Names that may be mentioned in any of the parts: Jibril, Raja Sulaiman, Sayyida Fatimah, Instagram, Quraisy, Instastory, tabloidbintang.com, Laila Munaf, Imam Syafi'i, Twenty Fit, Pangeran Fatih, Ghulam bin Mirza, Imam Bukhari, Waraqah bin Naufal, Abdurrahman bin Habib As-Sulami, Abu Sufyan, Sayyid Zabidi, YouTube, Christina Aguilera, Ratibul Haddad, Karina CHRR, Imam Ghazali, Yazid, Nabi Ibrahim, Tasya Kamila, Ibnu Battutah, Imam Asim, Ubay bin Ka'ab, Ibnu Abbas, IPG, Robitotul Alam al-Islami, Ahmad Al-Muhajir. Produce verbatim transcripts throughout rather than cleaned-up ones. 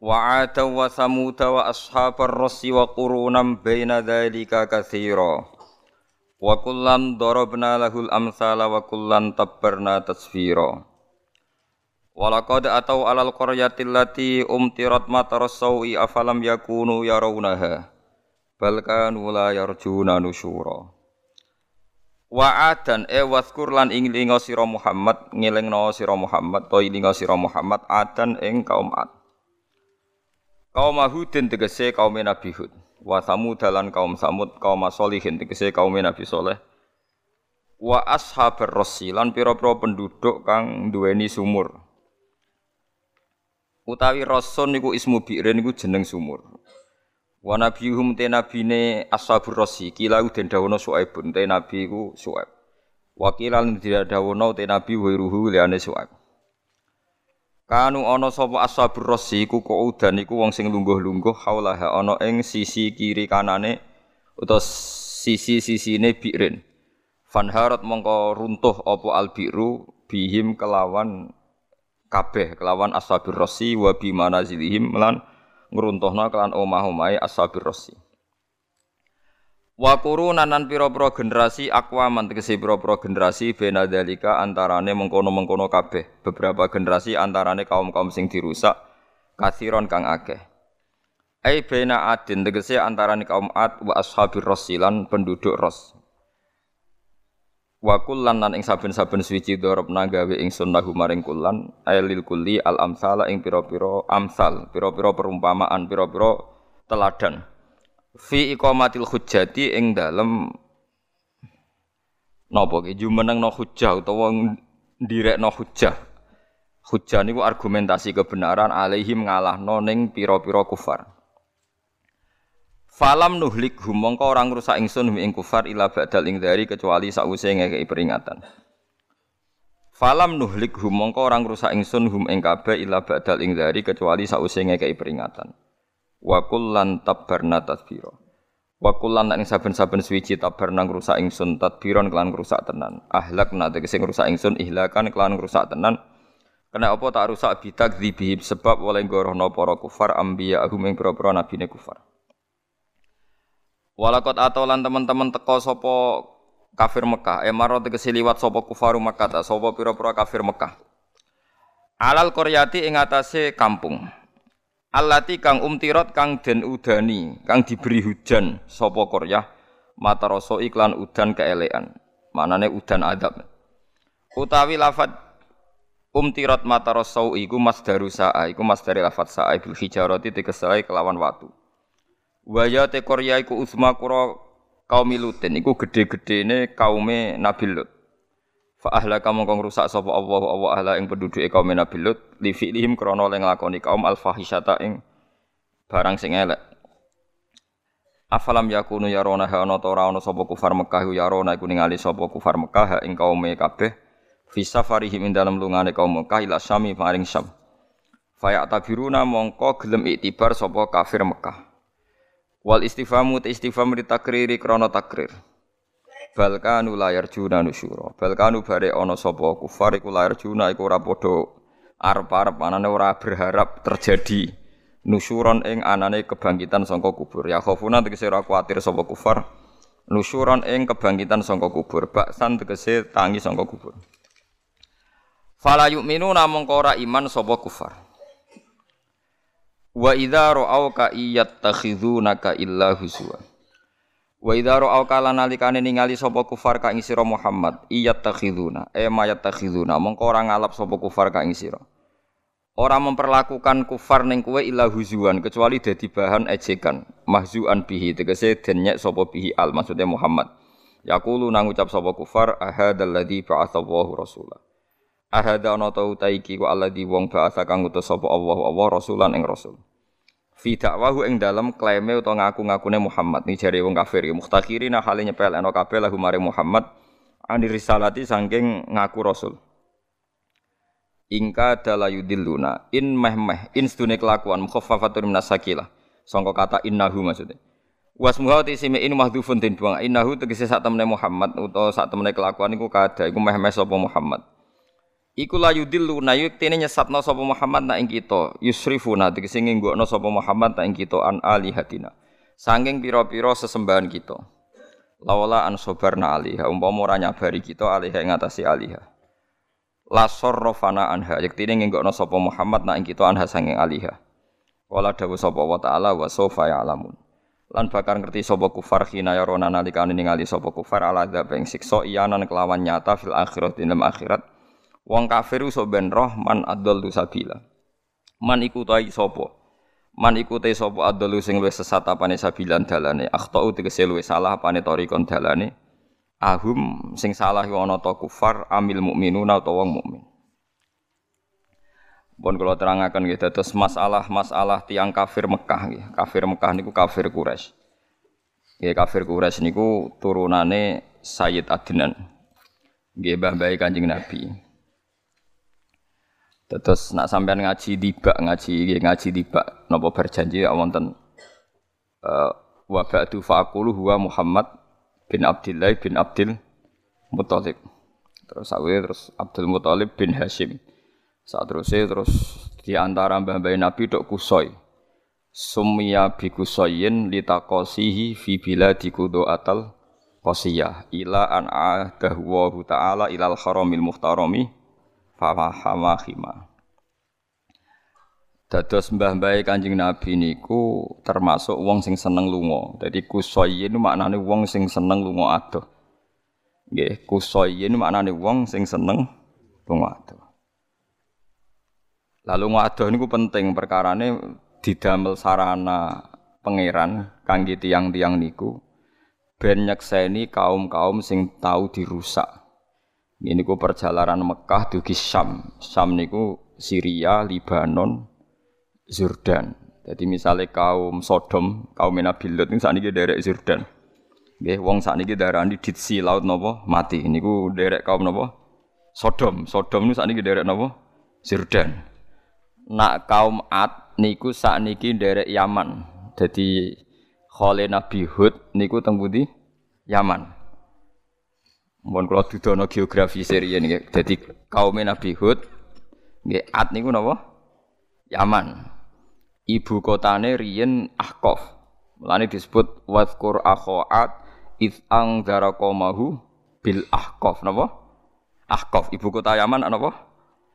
وعادا وثمود وأصحاب الرس وقرونا بين ذلك كثيرا وكلا ضربنا له الأمثال وكلا تبرنا تسفيرا ولقد أتوا على القرية التي أمطرت مطر السوء أفلم يكونوا يرونها بل كانوا لا يرجون نشورا Wa'adan e wazkur lan ing linga sira Muhammad ngelingna sira Muhammad ta linga sira Muhammad adan ing kaum Ad. Kaum Hudin tegese kaum Nabi Hud, wa Samud lan kaum Samud, kaum Salihin tegese kaum Nabi Saleh. Wa ashabar rasil lan pira-pira penduduk kang duweni sumur. Utawi rasul niku ismu bi'rin niku jeneng sumur. Wa nabiyuhum te nabine ashabur rasi kila den dawono Suaibun te nabi ku Suaib. Wa kila den dawono te nabi wiruhu liane Suaib. Kanu ana sapa ashabur rasi ku kuudan iku wong sing lungguh-lungguh haulaha ana ing sisi kiri kanane utawa sisi-sisine bi'rin. Fanharat mongko runtuh apa albiru bihim kelawan kabeh kelawan ashabur rasi wa bi manazilihim lan ngruntuhna kelan omah-omahe ashabir rasi. Wa qurunanan pira-pira generasi aqwaman tegese pira-pira generasi benadzalika antarane mengkono-mengkono kabeh. Beberapa generasi antarane kaum-kaum sing dirusak kathiron kang akeh. Ai bena adin tegese antarane kaum Ad wa ashabir rasilan penduduk Ras. Wa kullan lan ing saben-saben suci dorobna gawe ingsun lahu maring kullan ailil kulli al amsala ing pira-pira amsal pira-pira perumpamaan pira-pira teladan fi iqamatil hujjati ing dalem napa iki jumenengno hujjah utawa ndirekno hujjah hujjah niku argumentasi kebenaran alaihim ngalahno ning pira-pira kufar. Falam nuhlik humongko orang rusak ingsun hum ing kufar ila ba'dal ing dari kecuali sakwise ngekeki peringatan. Falam nuhlik humongko orang rusak ingsun hum ing kabeh ila ba'dal ing dari kecuali sakwise ngekeki peringatan. Wa kullan tabarna tadbira. Wa kullan ing saben-saben swiji tabarna ngrusak ingsun tadbiron kelan ngrusak tenan. Ahlak nate sing ngrusak ingsun ihlakan kelan ngrusak tenan. Kena apa tak rusak bitakdzibih sebab oleh ngorohna para kufar anbiya hum ing pira-pira nabine kufar. Walakot atau lan teman-teman teko sopo kafir Mekah. Emarot tegesi liwat sopo kufaru Mekah tak sopo pira-pira kafir Mekah. Alal koryati ing atase kampung. Allati kang umtirot kang den udani kang diberi hujan sopo koryah mata roso iklan udan keelean. Manane udan adab. Utawi lafad umtirot mata roso iku mas daru sa'a iku mas dari lafad sa'a bil hijarati tegesai kelawan watu. Waya te Korea iku uzma kura kaum Lutin iku gedhe-gedhene kaume Nabi Lut. Fa ahlaka mongko ngrusak sapa Allah wa ahla ing penduduke kaum Nabi Lut li fi'lihim krana nglakoni kaum al-fahisyata ing barang sing elek. Afalam yakunu yarona ana ta ora ana sapa kufar Mekah yarona iku ningali sapa kufar Mekah ing kaume kabeh fi safarihim ing dalem lungane kaum Mekah ila Syami paring Syam. Fa ya'tabiruna mongko gelem iktibar sapa kafir Mekah. Wal istifhamu istifham li takriri krana takrir. Bal kanu layar juna nusyura. Bal kanu bare ana sapa kufar iku layar juna iku ora padha arep-arep anane ora berharap terjadi nusyuron ing anane kebangkitan saka kubur. Ya khofuna tegese ora kuwatir sapa kufar nusyuron ing kebangkitan saka kubur. Baksan tegese tangi saka kubur. Fala yu'minuna mongko ora iman sapa kufar. Wa idza ra'awka iyattakhizunaka illa huzwa. Wa idza ra'awka lanalikane ningali sapa kufar ka ing sira Muhammad iyattakhizuna e mayattakhizuna mongko ora ngalap sapa kufar ka ing sira. Ora memperlakukan kufar ning kowe illa huzwan kecuali dadi bahan ejekan mahzuan bihi tegese den nyek sapa bihi al maksude Muhammad. Yaqulu nang ucap sapa kufar ahadal ladzi ba'atsallahu rasulahu. Ahada ana ta utaiki ku alladhi wong ba'atsa kang utus sapa Allah Allah rasulan ing rasul. fi dakwahu ing dalem klaime utawa ngaku-ngakune Muhammad. Ni jare wong kafir iki mukhtakhirina hale nyepelno kabeh lahum mare Muhammad anir risalati saking ngaku rasul. Ingka dalayudilluna in mahmah in stune kelakuan mukhaffafatun minasakilah. Sangka kata innahu maksudnya. Wasmuha tisime in mahdhufun tin buang innahu tegese sak temene Muhammad utawa sak temene kelakuan iku kada iku mahmah sapa Muhammad. Iku layudillu nayuk tene nyesatna sapa Muhammad nak ing kita yusrifuna tegese nggokno sapa Muhammad nak ing kita an alihatina saking pira-pira sesembahan kita lawala an sabarna aliha umpama ora nyabari kita aliha ngatasi aliha la sarrafana anha yak tene nggokno sapa Muhammad nak ing kita anha saking aliha wala dawuh sapa wa taala wa sofa ya'lamun lan bakar ngerti sapa kufar khina ya ronan nalikane ningali sapa kufar ala dzabeng siksa iyanan kelawan nyata fil akhirat dinam akhirat. Wong kafir iso ben roh man adallu sabila. Man iku ta sapa? Man iku te sapa adallu sing luwih sesat apane sabilan dalane. Akhtau tegese luwih salah apane tarikon dalane. Ahum sing salah iku ana ta kufar amil mukminuna utawa wong mukmin. Pun kula terangaken nggih dados masalah-masalah tiyang kafir Mekah nggih. Kafir Mekah niku kafir Quraisy. Nggih kafir Quraisy niku turunane Sayyid Adnan. Nggih mbah-mbahe Kanjeng Nabi. Terus nak sampean ngaji tiba ngaji ngaji tiba nopo berjanji wonten uh, wa ba'du faqulu huwa Muhammad bin Abdillah bin Abdul Muthalib. Terus awe terus Abdul Muthalib bin Hashim. Saterusé terus di antara mbah-mbah Nabi tok Kusai. Summiya bi Kusayin litaqasihi fi biladi qudu'atal qasiyah ila an a'dahu ta'ala ilal haramil muhtarami. Fahama khima. Dados mbah-mbah Kanjeng Nabi niku termasuk wong sing seneng lunga. Dadi Kusayin maknane wong sing seneng lunga adoh. Nggih, Kusayin maknane wong sing seneng lunga adoh. Lah lunga adoh niku penting perkarane didamel sarana pangeran kangge tiyang-tiyang niku ben nyekseni kaum-kaum sing tau dirusak. Ini ku perjalanan Mekah dugi Syam. Syam niku Syria, Libanon, Jordan. Jadi misalnya kaum Sodom, kaum Nabi Lut niku sakniki derek Jordan. Nggih, wong sakniki darani ditsi laut napa mati. Niku derek kaum napa? Sodom. Sodom niku sakniki derek napa? Jordan. Nak kaum Ad niku sakniki derek Yaman. Jadi khole Nabi Hud niku teng pundi? Yaman. Mohon kalau didono geografi seri ini, jadi kaum Nabi Hud, Ad niku napa? Yaman. Ibu kotane riyen Ahqaf. Mulane disebut Wadhkur akha Ad idz anzara qaumahu bil Ahqaf napa? Ahqaf. Ibu kota Yaman napa?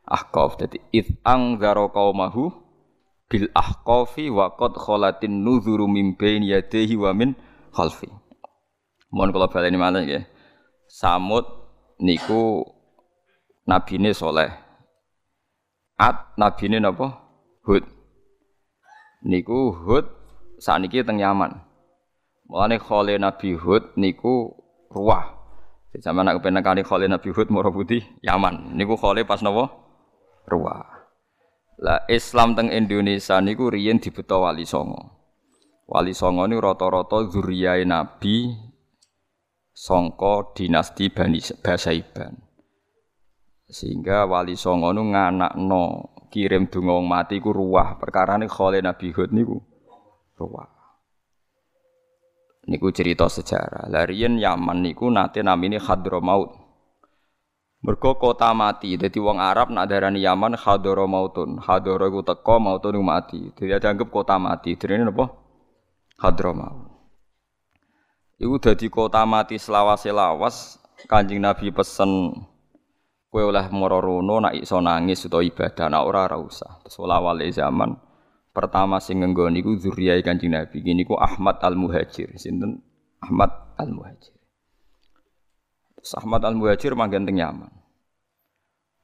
Ahqaf. Jadi idz anzara qaumahu bil Ahqafi wa qad khalatin nuzuru min baini yadayhi wa min khalfi. Mohon kalau baleni malih nggih. Samud niku nabine soleh, Ad nabine napa? Hud. Niku Hud saniki teng Yaman. Mulane khole Nabi Hud niku ruah. Sampeyan nek kepenak kali khole Nabi Hud moro putih Yaman. Niku khole pas napa? Ruah. Lah Islam teng Indonesia niku riyen dibeto Wali Songo. Wali Songo niku rata-rata zuriyae Nabi sangka dinasti Bani Basaiban. Sehingga Wali Songo nu nganakno kirim donga wong mati ku ruwah, perkarane khole Nabi Hud niku ruwah. Niku cerita sejarah. Lah riyen Yaman niku nate namine Hadhramaut. Mergo kota mati. Dadi wong Arab nak darani Yaman Hadhramautun. Hadhara iku teka, mautun mati. Dia dianggep kota mati. Direne napa? Hadhramaut. Iku dadi kota mati selawase lawas. Kanjeng Nabi pesen kowe oleh mara rono nek iso nangis utawa ibadah, nek ora ora usah. Terus awale zaman pertama sing ngenggo niku zuriyae Kanjeng Nabi niku Ahmad Al-Muhajir. Sinten? Ahmad Al-Muhajir. Terus Ahmad Al-Muhajir manggen teng Yaman.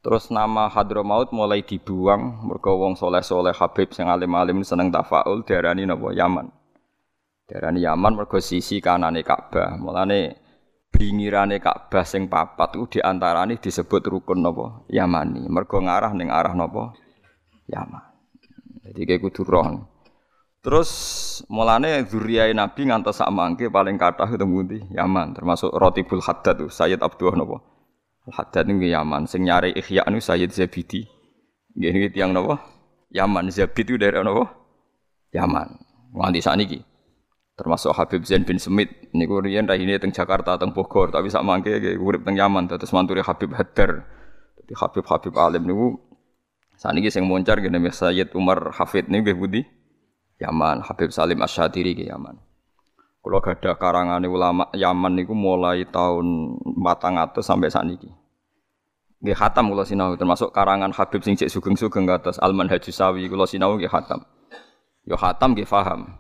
Terus nama Hadhramaut mulai dibuang mergo wong saleh-saleh habib sing alim-alim seneng tafaul diarani napa? Yaman. Darani Yaman mergo sisi kanane Ka'bah. Mulane bingirane Ka'bah sing papat iku diantarane disebut rukun napa? Yamani. Mergo ngarah ning arah napa? Yaman. Dadi kudu roh. Terus mulane dzurriyah Nabi ngantos sak mangke paling kathah ketemu di Yaman, termasuk Ratibul Haddad tuh, Sayyid Abdullah napa. Al-Haddad ning Yaman, sing nyari Ihya niku Sayyid Zabidi. Nggih niki tiyang napa? Yaman, Zabid itu daerah napa? Yaman. Nganti saniki. Termasuk Habib Zain bin Semit niku riyen rahine teng Jakarta, teng Bogor, tapi sak mangke urip teng Yaman, dados manturi Habib Haddar. Dadi Habib-habib alim niku saniki sing moncar nggih Sayyid Umar Hafid niku nggih pundi? Yaman, Habib Salim Asy-Syatiri ke Yaman. Kalau gadah karangane ulama Yaman niku mulai tahun empat ratus sampai saniki. Nggih khatam kula sinau, termasuk karangan Habib sing cek sugeng-sugeng kados Al-Manhaj Sawi kula sinau nggih khatam. Yo khatam nggih paham.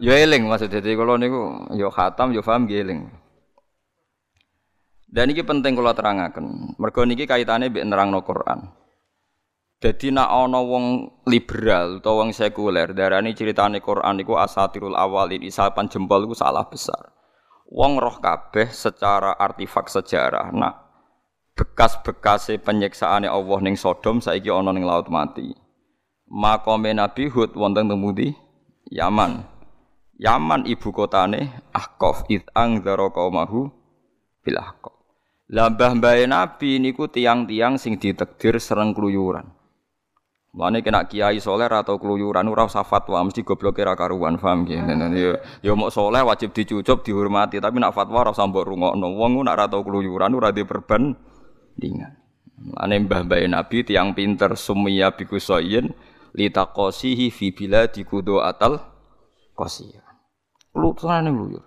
Yo eling maksud dadi kula niku yo khatam yo paham nggih eling. Dan iki penting kula terangaken. Mergo niki kaitane mbek nerangno Quran. Jadi nak ono wong liberal atau wong sekuler, darani ceritane Quran niku asatirul awalin, isapan jempol niku salah besar. Wong roh kabeh secara artefak sejarah, nak bekas-bekase penyiksaane Allah ning Sodom saiki ono ning Laut Mati. Makome Nabi Hud wonten temudi Yaman. Yaman ibu kotane Ahqaf itang dzaro qaumahu bil Ahqaf. Lah mbah-mbahe Nabi niku tiang-tiang sing ditakdir sereng kluyuran. Mane kena kiai soleh atau keluyuran ora usah fatwa mesti gobloke ra karuan paham nggih. Ya ya mok soleh wajib dicucup dihormati tapi nek fatwa ora usah mbok rungokno. Wong nek ra tau keluyuran ora di perbandingan. Mane mbah-mbahe Nabi tiyang pinter sumia bikusoyen litaqasihi fi biladi kudu atal qasiya. Keluyurane keluyur.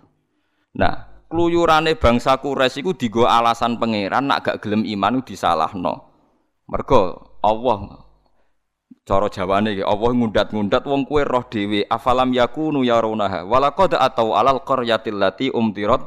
Nah, keluyurane bangsa Quraisy iku digo alasan pangeran nek gak gelem iman disalahno. Mergo Allah cara jawane iki Allah ngundat-ngundat wong kowe roh dhewe afalam yakunu yarunaha walaqad atau alal qaryatil lati umtirat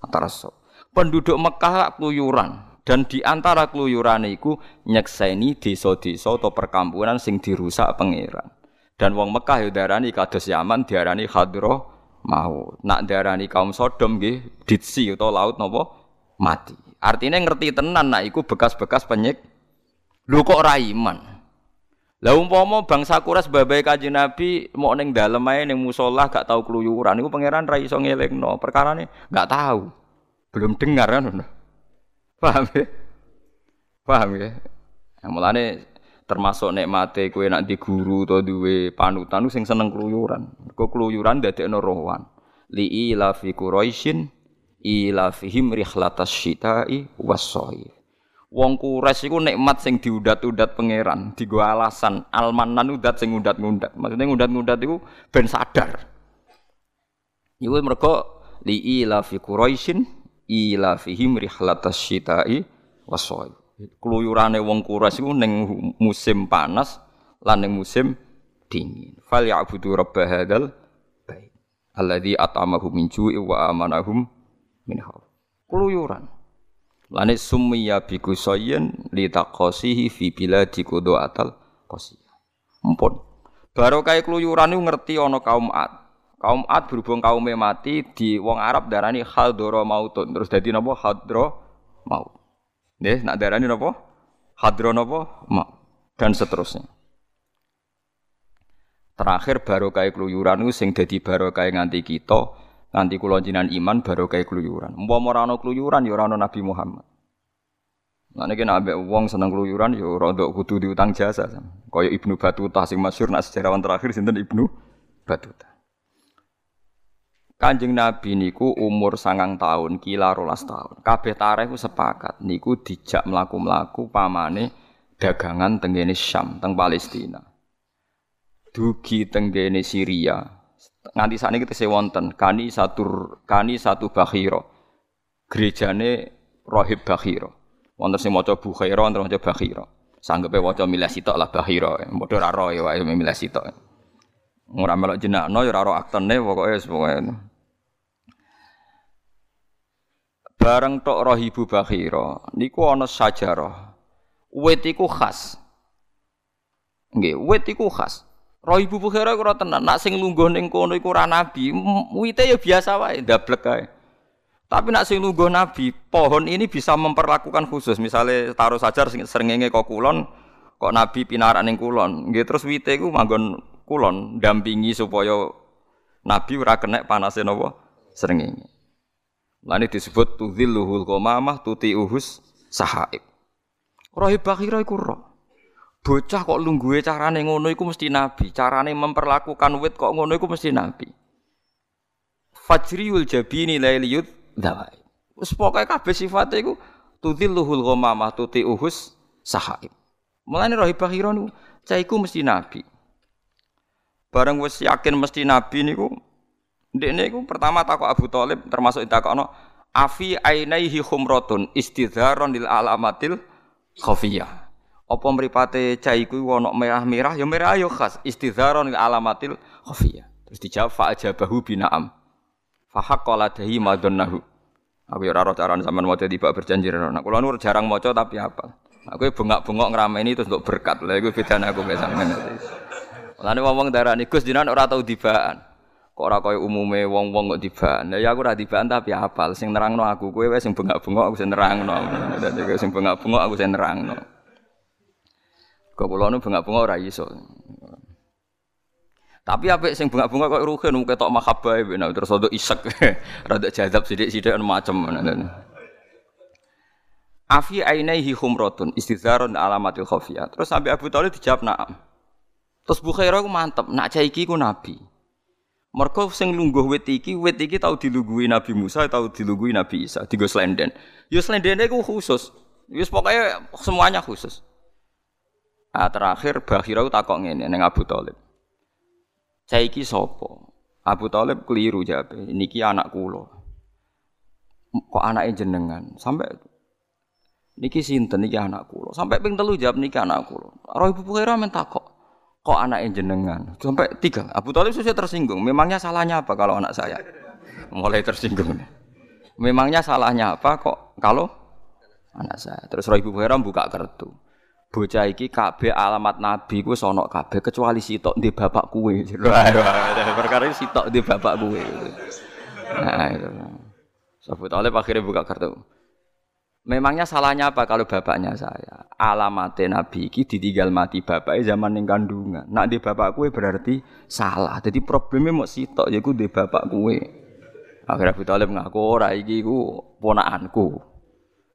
atarso penduduk Mekah keluyuran dan di antara keluyurane iku nyekseni desa-desa atau perkampungan sing dirusak pangeran dan wong Mekah yo darani kados Yaman diarani Hadhramaut nak diarani kaum Sodom nggih ditsi atau laut napa mati artine ngerti tenan nak iku bekas-bekas penyik lho kok ra iman. Lah umpama bangsa Quraisy babahe Kanjeng Nabi mok ning dalem ae ning musala gak tau keluyuran iku pangeran ra iso ngelingno perkarane gak tahu. Belum dengar kan. Paham ya? Paham ya? Ya mulane termasuk nikmate kowe nek di guru utawa duwe panutan sing seneng keluyuran. Kok keluyuran dadekno rohan. Li ila fi Quraisyin ila fihim rihlatas syita'i was-shaif. Wong Quraisy iku nikmat sing diudat-udat pangeran, digo alasan almanan udat sing ngudat-ngudat. Maksudnya ngudat-ngudat iku ben sadar. Iku mergo li ila fi Quraisyin ila fihim rihlatas syita'i was-shaif. Keluyurane wong Quraisy iku ning musim panas lan ning musim dingin. Fal ya'budu rabb hadzal bait alladzi at'amahum min ju'i wa amanahum min khauf. Keluyuran lane summiya bikusoyen litaqasihi fi biladi kudu atal qasiya. Ampun. Barokah keluyuran niku ngerti ana kaum Ad. Kaum Ad berhubung kaume mati di wong Arab darani Hadhramautun. Terus dadi napa Hadhramaut. Nggih, nak darani napa? Hadra napa? Ma. Dan seterusnya. Terakhir barokah keluyuran niku sing dadi barokah nganti kita. Nanti kula jinan iman baru kaya keluyuran. Umpama ora ana keluyuran ya ora ana Nabi Muhammad. Nah niki nek ambek wong seneng keluyuran ya ora ndok kudu diutang jasa. Kaya Ibnu Battutah sing masyhur nek sejarawan terakhir sinten Ibnu Battutah. Kanjeng Nabi niku umur sangang tahun kila rolas tahun. Kabeh tarikh sepakat niku dijak mlaku-mlaku pamane dagangan tenggene Syam teng Palestina. Dugi tenggene Syria. Nganti sakniki tesih wonten kani satu kani satu Bahira. Gerejane Rohibu Bahira. Wonten sing maca Bukhara, wonten maca Bahira. Sanggepe waca milih sitok lah Bahira. Padha ora ro ya wae milih sitok. Ora melok jenakno ya ora ro aktene pokoke wis pokoke. Bareng tok Rohibu Bahira niku ana sajarah. Wit iku khas. Nggih, wit iku khas. Rohibu Bahira ora tenan, nak sing lungguh ning kono iku ora nabi, wite ya biasa wae, ndablek ae. Tapi nak sing lungguh nabi, pohon ini bisa memperlakukan khusus. Misale taruh sajar srengenge kok kulon, kok nabi pinarak ning kulon. Nggih terus wite iku manggon kulon dampingi supaya Nabi ora kena panase napa srengenge. Lan disebut tudhilluhul qamamah tuti uhus sahaib. Rohibu Bahira iku ro. Bocah kok lungguhe carane ngono iku mesti Nabi, carane memperlakukan wit kok ngono iku mesti Nabi. Fajriul jabini lailiyud dawai. Wis pokoke kabeh sifate iku tudhilluhul ghamamah tuti uhus sahaib. Mulane Rohibu Bahira niku cah iku mesti Nabi. Bareng wis yakin mesti Nabi niku ndekne iku pertama takok Abu Talib termasuk takokno afi ainaihi khumratun istidharon lil alamatil khafiyah. Apa mripate cah iku ana merah-merah ya merah ya khas istidharon alamatil khafiyah. Terus dijawab fa ajabahu bina'am fa haqqala dahi madunnahu. Aku ora ora carane sampean maca tiba berjanji nek kula nur jarang maca tapi hafal. Aku bengok-bengok ngrameni terus nduk berkat. Lah iku bedane aku mek sampean. Lan wong darani Gus jenengan ora tau dibaan. Kok ora kaya umume wong-wong kok dibaan. Ya aku ora dibaan tapi hafal sing nerangno aku kowe wis sing bengok-bengok aku sing nerangno. Dadi sing bengok-bengok aku sing nerangno. Kok kula nu bengak-bengak ora iso. Tapi apik sing bengak-bengak kok rugen mung ketok mahabbah ben terus rada isek. Rada jazab sithik-sithik macam. Afi ainaihi khumratun istidharun alamatil khafiyah. Terus sampai Abu Talib dijawab na'am. Terus Bukhara ku mantep, nak cah iki ku nabi. Mergo sing lungguh wit iki, wit iki tau dilungguhi Nabi Musa, tau dilungguhi Nabi Isa, digo slenden. Ya slendene ku khusus. Wis pokoke semuanya khusus. Ah terakhir Bahira takok ngene ning Abu Talib. Saiki sapa? Abu Talib keliru jape. Niki anak kula. Kok anake jenengan? Sampai niki sinten niki anak kula. Sampai ping telu jawab niki anak kula. Rohibu Bahira men takok. Kok anake jenengan? Sampai tiga. Abu Talib susah tersinggung. Memangnya salahnya apa kalau anak saya? Mulai tersinggung. Memangnya salahnya apa kok kalau anak saya? Terus Rohibu Bahira buka kertu. Bocah iki kabeh alamat nabi ku sono kabeh kecuali sitok ndek bapak kuwe. Perkara sitok ndek bapak kuwe. Nah itu. Sebut oleh akhirnya buka kartu. Memangnya salahnya apa kalau bapaknya saya? Alamate nabi iki ditinggal mati bapake zaman ning kandungan. Nak ndek bapak kuwe berarti salah. Jadi probleme mok sitok yaiku ndek bapak kuwe. Akhirnya Abu Talib ngaku ora iki ku ponakanku.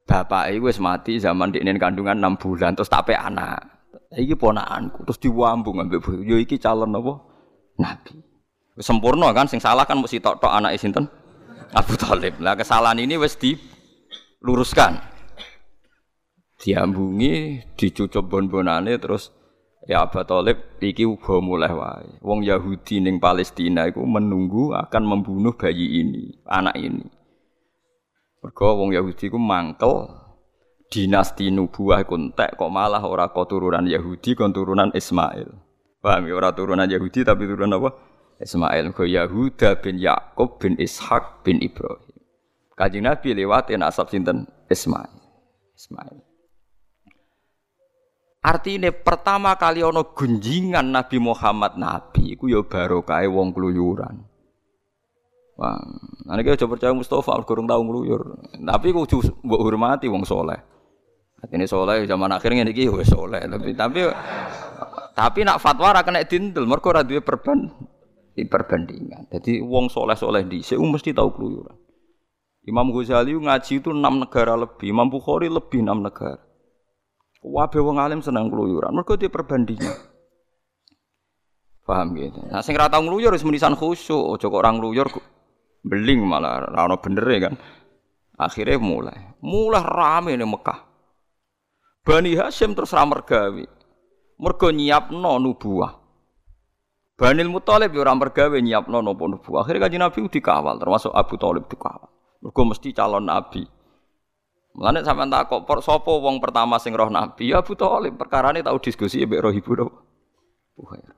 Bapak iku wis mati zaman dekne kandungan enam bulan terus tak pek anak. Iki ponakanku terus diwambung ambek boyo. Ya iki calon apa? Nabi. Wis sempurna kan sing salah kan mesti tok-tok anake sinten? Abu Talib. Lah kesalahan ini wis diluruskan. Diambungi, dicucup bon-bonane terus ya Abu Talib iki uga mulih wae. Wong Yahudi ning Palestina iku menunggu akan membunuh bayi ini, anak ini. Mergo wong Yahudi ku mangkel dinasti nubuwah ku entek kok malah ora keturunan Yahudi kon turunan Ismail. Paham ya ora turunan Yahudi tapi turunan apa? Ismail. Mergo Yahuda bin Yakub bin Ishak bin Ibrahim. Kanjeng Nabi liwaten asap sinten? Ismail. Ismail. Artine pertama kali ana gunjingan Nabi Muhammad nabi iku ya barokahe wong keluyuran. Wah, ane kaya aja percaya Mustafa urung tau ngluyur. Tapi kudu mbok hormati wong saleh. Atine saleh zaman akhir ngene iki wis saleh, tapi tapi tapi nak fatwa ra kena dintel, mergo ora duwe perban perbandingan. Dadi wong saleh-saleh dhisik mesti tau kluyuran. Imam Ghazali ngaji itu enam negara lebih, Imam Bukhari lebih enam negara. Kabeh wong alim seneng kluyuran, mergo duwe perbandingan. Paham gitu. Nah sing ra tau ngluyur wis menisan khusyuk, aja kok ora ngluyur beling malah ra ono benere kan. Akhire mulai, mulai rame ning Mekah. Bani Hasyim terus ra mergawe. Mergo nyiapno nubuwah. Bani Muthalib yo ra mergawe nyiapno napa nubuwah. Akhire Kanjeng Nabi dikawal termasuk Abu Thalib dikawal. Mergo mesti calon nabi. Mulane sampean tak kok sapa wong pertama sing roh nabi? Ya Abu Thalib. Perkarane tau diskusi mbek Rohibu Bahira.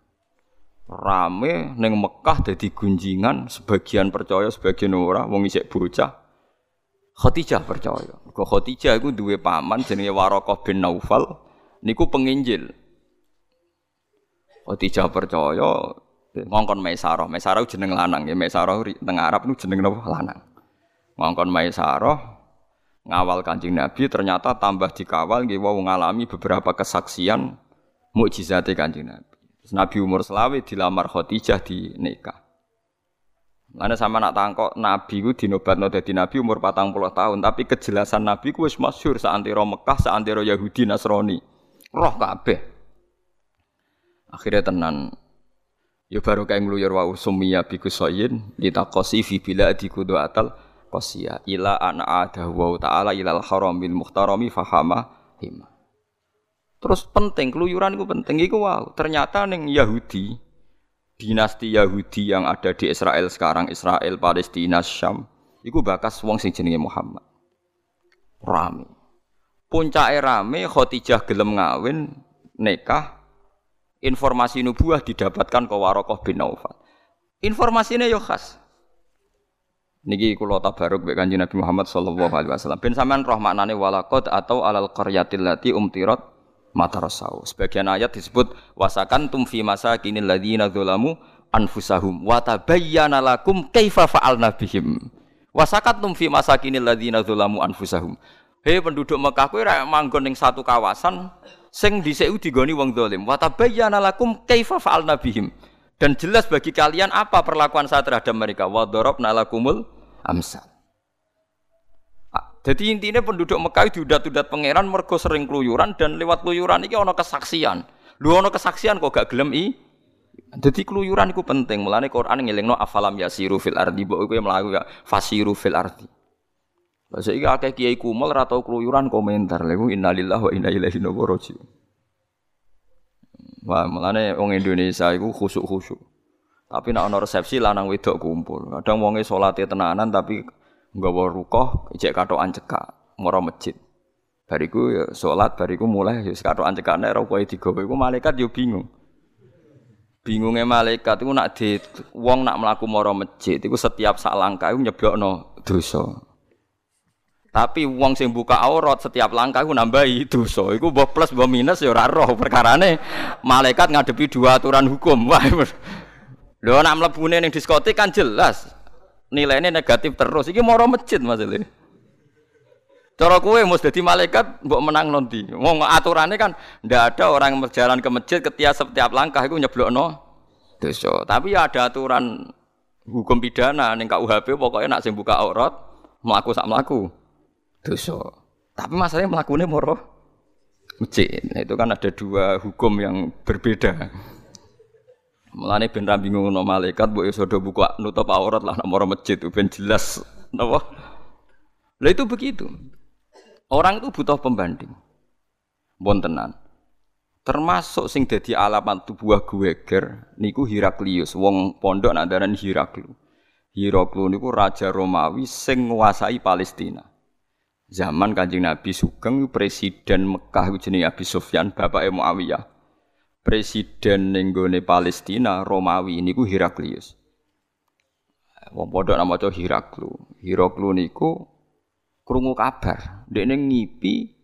Rame neng Mekah dadi gunjingan sebagian percaya sebagian ora wong isek bocah. Khadijah percaya. Mergo Khadijah iku duwe paman jenenge Waraqah bin Naufal niku penginjil. Khadijah percaya ngongkon Maisarah. Maisarah jeneng lanang ya Maisarah teng Arab niku jeneng napa lanang. Ngongkon Maisarah ngawal Kanjeng Nabi ternyata tambah dikawal nggih wong ngalami beberapa kesaksian mukjizate Kanjeng Nabi. Terus Nabi umur selawe dilamar Khadijah di nikah. Karena sama nak tangkok Nabi ku dinobatno dadi Nabi umur patang puluh tahun, tapi kejelasan Nabi ku wis masyhur sak antero Mekah, sak antero Yahudi Nasrani. Roh kabeh. Akhire tenan. Ya baru kae ngluyur wa usmiya biku soyin litaqasi fi biladi kudu atal qasiya ila ana adahu ta'ala ilal haramil muhtarami fahama hima. Terus penting keluyuran iku penting iku wow. Ternyata ning Yahudi, dinasti Yahudi yang ada di Israel sekarang, Israel, Palestina, Syam, iku bakas wong sing jenenge Muhammad. Rame. Puncake rame Khadijah gelem ngawin, nikah. Informasi nubuah didapatkan ke Waraqah bin Naufal. Informasine yo khas. Niki kula tabaruk mbek Kanjeng Nabi Muhammad sallallahu alaihi wasallam. Ben sampean roh maknane walaqad atau alal qaryatil lati umtirat matarasau. Sebagian ayat disebut wasakantum fi masakinil ladzina dzalamu anfusahum wa tabayyana lakum kaifa fa'alna bihim. Wasakantum fi masakinil ladzina dzalamu anfusahum. Hei penduduk Mekah kowe ra manggon ning satu kawasan sing dhisik digoni wong zalim. Wa tabayyana lakum kaifa fa'alna bihim. Dan jelas bagi kalian apa perlakuan saya terhadap mereka. Wa darabna lakumul amsal. Jadi intinya penduduk Mekah diudat-udat pangeran mergo sering keluyuran dan lewat keluyuran iki ana kesaksian. Lho ana kesaksian kok gak gelem i. Dadi keluyuran iku penting. Mulane Quran ngelingno afalam yasiru fil ardi mbok kowe mlaku gak fasiru fil ardi. Lah saiki akeh kiai kumul ra tau keluyuran komentar. Lha innalillahi wa inna ilaihi raji'un. Wah, mulane wong Indonesia iku khusuk-khusuk. Tapi nek ana resepsi lanang wedok kumpul. Kadang wonge salate tenanan tapi nggawa rukoh, ijek katokan cekak, moro masjid. Bariku ya salat, bariku mulai ya katokan cekak nek ora kowe digawe iku malaikat ya bingung. Bingunge malaikat iku nak di wong nak mlaku moro masjid iku setiap sak langkah iku nyeblokno dosa. Tapi wong sing buka aurat setiap langkah iku nambahi dosa. Iku mbok plus mbok minus ya ora roh perkarane. Malaikat ngadepi dua aturan hukum. Wah. Lho nak mlebune ning diskotik kan jelas. Nilainya negatif terus. Iki moro masjid masalah. Cara kowe mesti dadi malaikat mbok menang nanti. Wong aturane kan ndak ada orang berjalan ke masjid ketika setiap langkah iku nyeblokno dosa. Tapi ya ada aturan hukum pidana ning K U H P pokoke nek sing buka aurat mlaku sak mlaku dosa. Tapi masalahnya mlakune moro masjid. Nah, itu kan ada dua hukum yang berbeda. Mulane ben ra bingung ana malaikat mbok iso do buka nutup aurat lah nek moro masjid ben jelas napa. Lah itu begitu. Orang itu butuh pembanding. Mbon tenan. Termasuk sing dadi alamat tubuh geger niku Heraclius, wong pondok nak darani Heraclius. Heraclius niku raja Romawi sing nguasai Palestina. Zaman Kanjeng Nabi Sugeng presiden Mekah jenenge Abu Sufyan, bapake Muawiyah. Presiden ning gone Palestina Romawi niku Heraclius. Wong pondok nama maca Heraclius. Heraclius niku krungu kabar, ndekne ngipi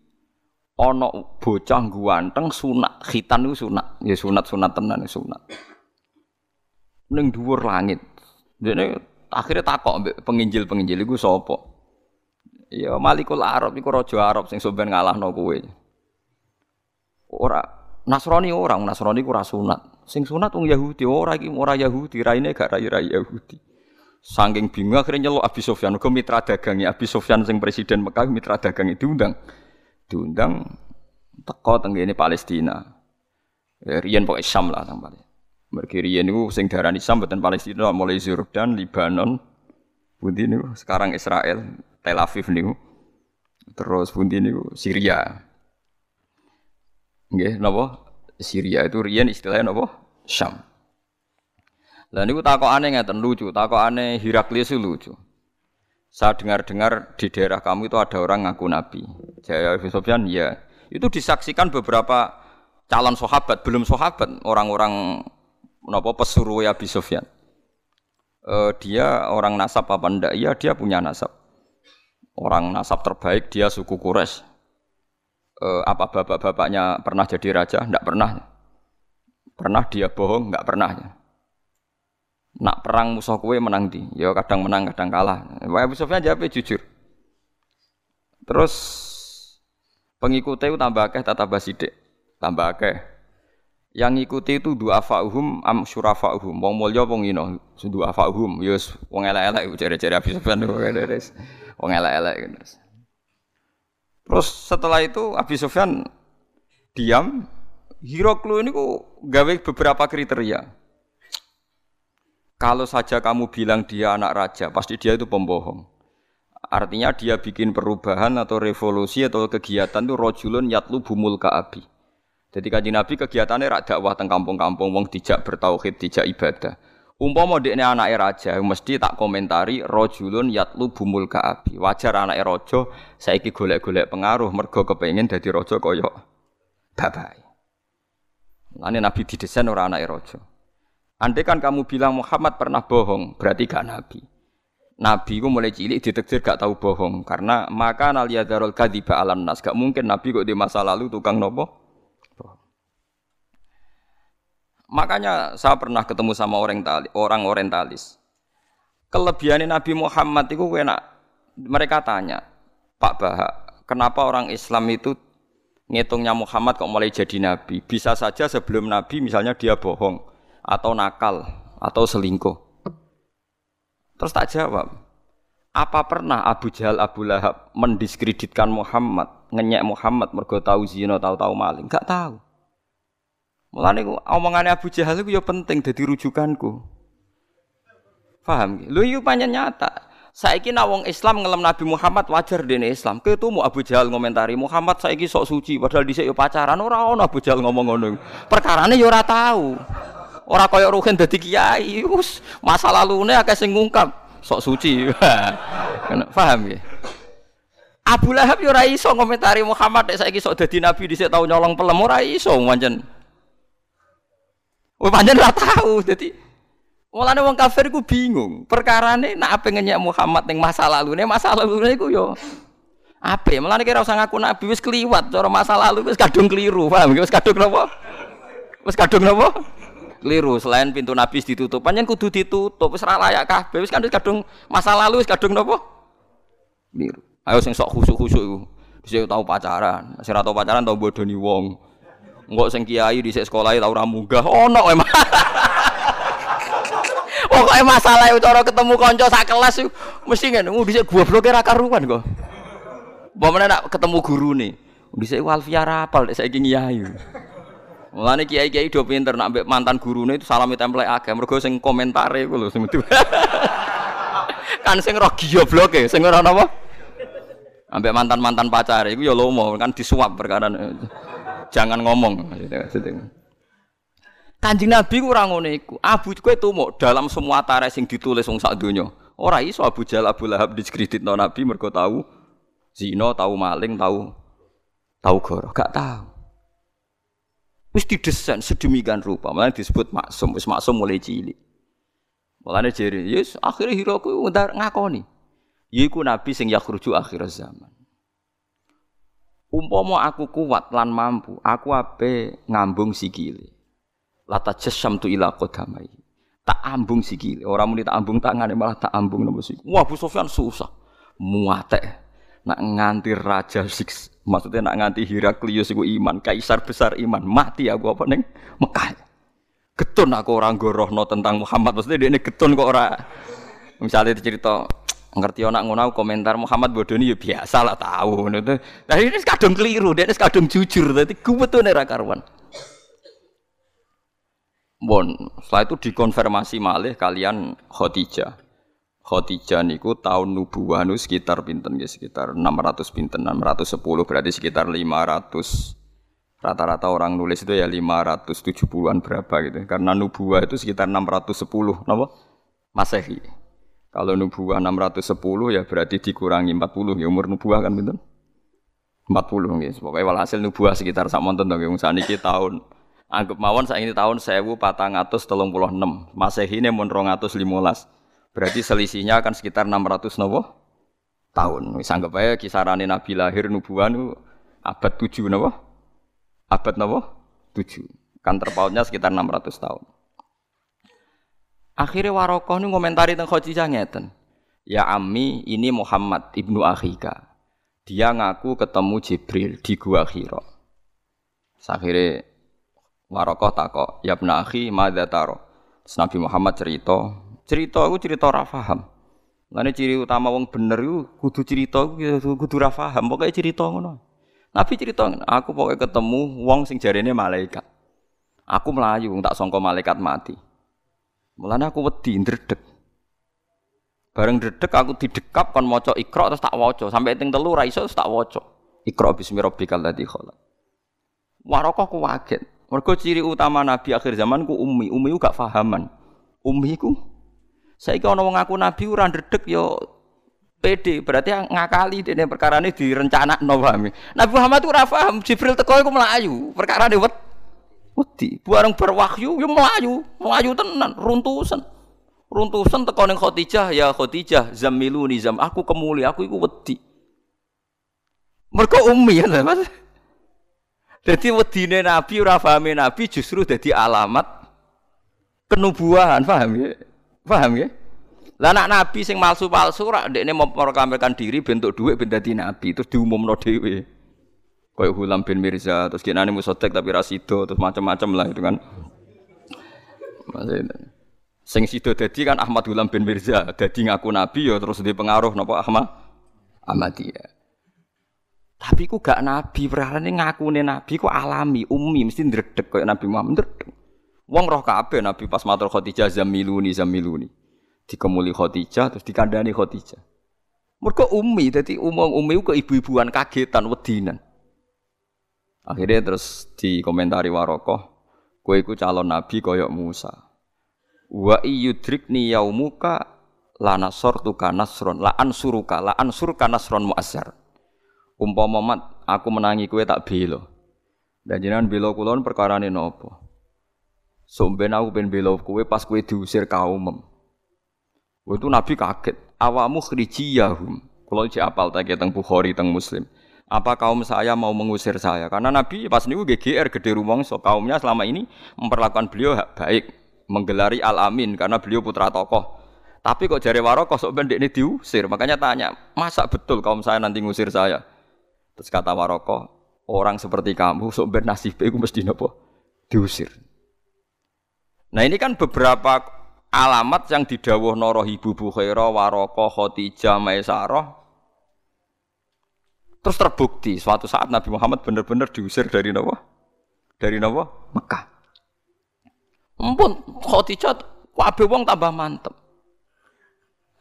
ana bocah ganteng sunat, khitan niku sunat, ya sunat-sunat tenan sunat. Ning dhuwur langit. Ndekne akhire takok mbek penginjil-penginjil iku sapa? Ya Malikul Arab iku raja Arab sing sampeyan ngalahno kowe. Ora Nasrani orang Nasrani ku ra sunat. Sing sunat wong Yahudi, ora iki ora Yahudi, raine gak rai-rai Yahudi. Saking bingung akhirnya nyeluk Abu Sufyan, uga mitra dagange Abu Sufyan sing presiden Mekah mitra dagange diundang. Diundang teko tenggene Palestina. Ya riyen pokoke Syam lah tampane. Mergi riyen niku sing diarani Syam mboten Palestina, mulai Jordan, Lebanon, pundi niku sekarang Israel, Tel Aviv niku. Terus pundi niku Syria. Nggih, napa? Syria itu riyen istilahnya napa? Syam. Lah niku takokane ngeten lucu, takokane Heraclius lucu. Saya dengar-dengar di daerah kamu itu ada orang ngaku nabi. Jaya Abu Sufyan, ya. Itu disaksikan beberapa calon sahabat, belum sahabat, orang-orang napa pesuruh Abu Sufyan. E, dia orang nasab apa ndak? Iya, dia punya nasab. Orang nasab terbaik dia suku Quraisy. Uh, apa bapak-bapaknya pernah jadi raja? Enggak pernah. Pernah dia bohong? Enggak pernah. Nak perang musuh kowe menang di. Ya kadang menang, kadang kalah. Abu Sufyan jawabnya jujur. Terus pengikutnya tambah akeh, tambah sithik, tambah akeh. yang ngikuti itu du'afa'uhum am syurafa'uhum. Wong mulya wong ino du'afa'uhum ya wong elek-elek jare-jare Abi Sufyan wong elek-elek terus. Terus setelah itu Abi Sufyan diam. Hiroklu ini ku gawe beberapa kriteria. Kalau saja kamu bilang dia anak raja, pasti dia itu pembohong. Artinya dia bikin perubahan atau revolusi atau kegiatan itu rojulun yatlu bumul ka'abi. Jadi kanjeng Nabi kegiatannya rak dakwah teng kampung-kampung wong dijak bertauhid, dijak ibadah. Umpama dekne anake raja, mesti tak komentari rojulun yatlu bumul ka'abi. Wajar anake raja saiki golek-golek pengaruh mergo kepengin dadi raja kaya babae. Lane Nabi didesain ora anake raja. Andai kan kamu bilang Muhammad pernah bohong, berarti gak Nabi. Nabi ku mulai cilik ditakdir gak tahu bohong, karena maka naliyadzarul kadziba alan nas. Gak mungkin Nabi kok di masa lalu tukang nopo. Bohong. Makanya saya pernah ketemu sama orang orang orientalis. Kelebihannya Nabi Muhammad itu enak. Mereka tanya, Pak Bahak, kenapa orang Islam itu ngitungnya Muhammad kok mulai jadi Nabi? Bisa saja sebelum Nabi misalnya dia bohong atau nakal atau selingkuh. Terus tak jawab, apa pernah Abu Jahal, Abu Lahab mendiskreditkan Muhammad, ngenyek Muhammad mergo tahu zina, tahu-tahu maling? Enggak tahu. Mulane omongannya Abu Jahal itu ya penting dadi rujukanku. Paham ki? Lho yo pancen nyata. Saiki nak wong Islam ngelem Nabi Muhammad wajar dene Islam. Ketemu Abu Jahal ngomentari Muhammad saiki sok suci padahal dhisik yo pacaran, ora ono Abu Jahal ngomong ngono. Perkarane yo ora tau. Ora kaya Ruhin dadi kiai, wis masa lalune akeh sing ngungkap sok suci. Paham ya? Abu Lahab yo ora iso ngomentari Muhammad nek saiki sok dadi nabi dhisik tau nyolong pelem ora iso pancen. Wis pancen ora tau dadi walane wong kafir ku bingung. Perkarane nek ape ngenyek Muhammad ning masa lalune, masa lalune iku yo ape. Mulane ki ora usah ngaku nabi, wis kliwat cara masa lalu wis kadung keliru. Paham? Wis kadung napa? Wis kadung napa? Keliru. Selain pintu nabi ditutup, pancen kudu ditutup. Wis ora layak kabeh. Wis kadung masa lalu wis kadung napa? Keliru. Ayo sing sok khusuk-khusuk iku. Dhisik tau pacaran, sing ora tau pacaran tau bodoni wong. Engko sing kiai dhisik sekolahe tau ora munggah. Ono kowe. Pokoke masalah cara ketemu kanca sak kelas mesti ngene, dhisik gobloke ra karuan kok. Apa meneh nak ketemu gurune, dhisik Alfiah rapal nek saiki kiai. Mulane kiai-kiai do pinter nak mbek mantan gurune itu salami templek agak mergo sing komentare iku lho sing metu. Kan sing roh gobloke, sing ora napa? Ambek mantan-mantan pacare iku ya lomo kan disuap perkara. Jangan ngomong maksudnya. Kanjeng Nabi ku ora ngene iku. Abu kowe tumuk dalam semua tarikh sing ditulis wong sak donya. Ora iso Abu Jahal Abu Lahab diskreditno Nabi mergo tahu zina, tahu maling, tahu tahu goro, gak tahu. Wis didesain sedemikian rupa, malah disebut maksum. Wis maksum mulai cilik. Mulane jere, yes akhire hira ku ngakoni. Yiku Nabi sing yakhruju akhir zaman. Umpama aku kuat lan mampu, aku ape ngambung sikile. Lata jasam tu ila kodamai. Tak ambung sikil. Orang muni tak ambung tangan, malah tak ambung nama sikil. Wah, Abu Sufyan susah. Muatek. Nak nganti raja siks. Maksudnya nak nganti Heraclius iku iman. Kaisar besar iman. Mati aku apa neng Mekah. Getun aku orang gorohno tentang Muhammad. Maksudnya dia ini getun kok orang. Misalnya dicerita. Ngerti anak ngonau komentar Muhammad bodoni ya biasa lah tahu. Nah ini kadung keliru. Dia ini kadung jujur. Tapi gue betul nera karuan. Bon, setelah itu dikonfirmasi malih kalian Khadijah. Khadijah niku tahun nubuwah nu sekitar pinten nggih sekitar enam ratus pinten, enam ratus sepuluh berarti sekitar lima ratus. Rata-rata orang nulis itu ya lima ratus tujuh puluhan berapa gitu. Karena nubuwah itu sekitar enam ratus sepuluh napa? Masehi. Kalau nubuwah enam ratus sepuluh ya berarti dikurangi empat puluh ya umur nubuwah kan pinten? empat puluh nggih. Pokoke walhasil nubuwah sekitar sak monten to nggih wong saniki tahun anggap mawon saiki tahun seribu empat ratus tiga puluh enam Masehine mun dua ratus lima belas. Berarti selisihnya akan sekitar enam ratus napa? Tahun. Wis anggap ae kisarane Nabi lahir nubuwah niku abad tujuh napa? Abad napa? tujuh. Kan terpautnya sekitar enam ratus tahun. Akhire Waraqah niku komentari teng Khadijah ngeten. Ya ammi, ini Muhammad ibnu akhika. Dia ngaku ketemu Jibril di Gua Hira. Akhire Waraqah takok, ya ibn akhi madza taro. Terus Nabi Muhammad cerita, cerita aku cerita ora paham. Lane ciri utama wong bener iku kudu cerita kudu kudu ora paham, pokoke cerita ngono. Nabi cerita, aku pokoke ketemu wong sing jarene malaikat. Aku mlayu tak sangka malaikat mati. Mulane aku wedi ndredeg. Bareng ndredeg aku didekap kon maca Iqra terus tak waca, sampai ping telu ra iso tak waca. Iqra bismirabbikalladzii khalaq. Waraqah ku kaget. Mergo ciri utama Nabi akhir zaman ku ummi, ummi ku gak fahaman. Ummi ku saiki ana wong ngaku nabi ora ndredeg ya pede, berarti ngakali dene perkarane direncanakno wae. Nabi Muhammad ora paham, Jibril teko iku mlayu, perkarane wet wedi, bareng berwahyu ya mlayu, mlayu tenan, runtusen. Runtusen teko ning Khadijah, ya Khadijah, zamiluni zam, aku kemuli, aku iku wedi. Mergo ummi ya, Mas. Dadi wedine nabi ora pahame nabi justru dadi alamat kenubuahan, paham ya? Paham ya? Lah anak nabi sing palsu-palsu rak ndekne memproklamirkan diri bentuk dhuwit ben dadi nabi terus diumumno dhewe. Kayak Ghulam bin Mirza terus genane musaddiq tapi ra sida terus macam-macam lah itu kan. Maksudnya sing sida dadi kan Ahmad Ghulam bin Mirza dadi ngaku nabi ya terus di pengaruh napa Ahmad Ahmadiyah. Tapi ku gak nabi, perkarane ngakune nabi ku alami, ummi mesti ndredeg kayak Nabi Muhammad ndredeg. Wong roh kabeh Nabi pas matur Khadijah zamiluni zamiluni. Dikemuli Khadijah terus dikandani Khadijah. Mergo ummi dadi umong ummi ke ibu-ibuan kagetan wedinan. Akhirnya terus dikomentari Waraqah, kowe iku calon nabi kaya Musa. Wa iyyudrikni yaumuka lanasortuka nasron la ansuruka la ansurka nasron muazzar. Umpama mat aku menangi kowe tak bela. Dan jenengan bela kula perkarane napa? Somben aku pengen bela kowe pas kowe diusir kaumem. Wah itu Nabi kaget. Awamu khrijiyahum. Kalau cek apal tak keteng Bukhari teng Muslim. Apa kaum saya mau mengusir saya? Karena Nabi pas niku G G R gede rumangsa. Kaumnya selama ini memperlakukan beliau baik, menggelari Al-Amin karena beliau putra tokoh. Tapi kok jare Waraqah sok ben dekne diusir. Makanya tanya, masa betul kaum saya nanti ngusir saya? Terus kata Waraqah, orang seperti kamu sok ben nasibe iku mesti napa? Diusir. Nah ini kan beberapa alamat yang didhawuhna Rohibu Bahira, Waraqah, Khadijah, Maisarah. Terus terbukti suatu saat Nabi Muhammad benar-benar diusir dari napa? Dari napa? Mekah. Ampun, Khadijah kabeh wong tambah mantep.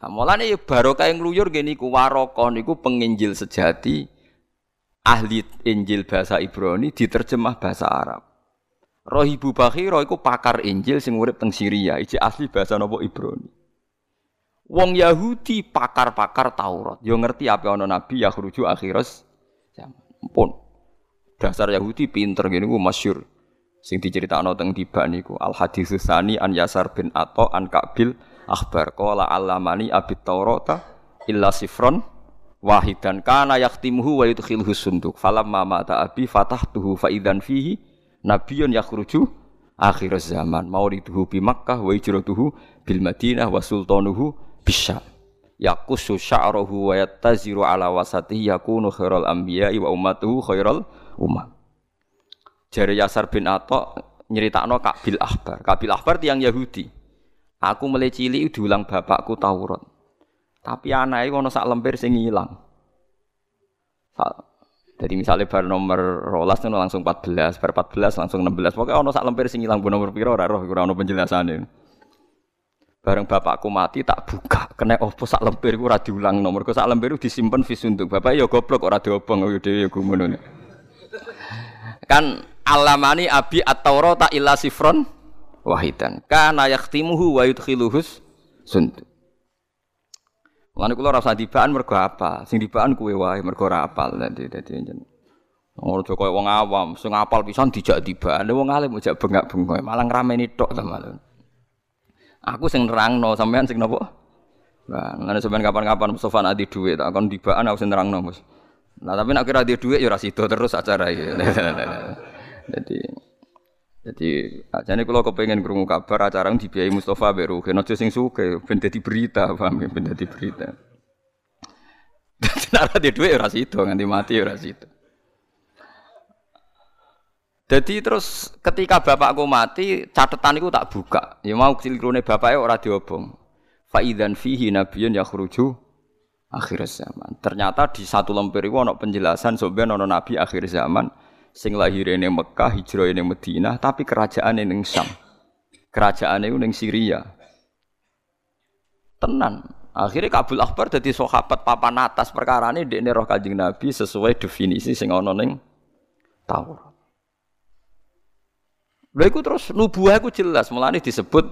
Nah, mulane ya barokah yang ngluyur ngene iku Waraqah niku penginjil sejati, ahli Injil bahasa Ibrani diterjemah bahasa Arab. Rohibu Bahira iku pakar Injil sing urip teng Syria, iki asli bahasa napa Ibrani. Wong Yahudi pakar-pakar Taurat, yo ngerti ape ana nabi yakhruju akhiras zaman. Ampun. Dasar Yahudi pinter ngene ku masyhur. Sing diceritakno teng Tibak niku Al Haditsus Tsani an Yasar bin Atha an Ka'b al-Ahbar qala allamani abit Taurata illa sifron wahidan kana yaktimuhu wa yudkhilhu sunduk falamma mata abi fatahtuhu fa idzan fihi Nabiun yakhruju akhir zaman mauriduhu bi Makkah wa hijratuhu bil Madinah wa sultanuhu bisyam yaqussu sya'ruhu wa yattaziru ala wasatihi yakunu khairal anbiya'i wa ummatuhu khairal umam. Jari Yasar bin Atha nyeritakno Kabil Ahbar. Kabil Ahbar tiyang Yahudi. Aku mulai cilik diulang bapakku Taurat. Tapi anake ana sak lempir sing ilang. Sa- Jadi misalnya bar nomor rolas itu langsung empat belas, bar empat belas langsung enam belas. Pokoknya ada sak lempir sing ilang bu nomor piro ora roh ora ono penjelasane. Bareng bapakku mati tak buka, kena opo sak lempir iku ora diulang nomorku sak lempir disimpen visunduk. Bapak ya goblok ora diobong ya dhewe ya gumun. Kan alamani abi at-taurata illa sifron wahidan. Kana yaktimuhu wa yudkhiluhus sunduk. Lan kula ora usah dibaan mergo apa? Sing dibaan kuwe wae mergo ora apal dadi dadi njenengan. Ngono koyo wong awam, sing apal pisan dijak dibaan. Wong alim ojak bengak-bengok, malah ngrameni tok ta malah. Aku sing nerangno, sampean sing napa? Lah, ngene sampean kapan-kapan Mustofa nak di dhuwit, tak kon dibaan aku sing nerangno, Mas. Lah tapi nek kira di dhuwit ya ora sida terus acara iki. Dadi dadi ajane kula kepengin krungu kabar acara dibiayai Mustofa Beru, kena sing suke ben dadi berita, paham ben dadi berita. Dadi ora di dhuwit ora sida nganti mati ora sida. Jadi terus ketika bapakku mati, catatan itu tak buka. Ya mau keliruane bapaknya ora diobong. Faidan fihi nabiyyun yakhruju akhir zaman. Ternyata di satu lemper iku ana penjelasan sampeyan ana nabi akhir zaman sing lahirene Mekah, hijrahene Madinah, tapi kerajaane ning Syam. Kerajaane iku ning Syria. Tenan. Akhirnya Ka'b al-Ahbar dadi sahabat papan atas perkarane ndekne roh Kanjeng Nabi sesuai definisi sing ana ning Taurat. Lha iku terus nubuah iku jelas, mulane disebut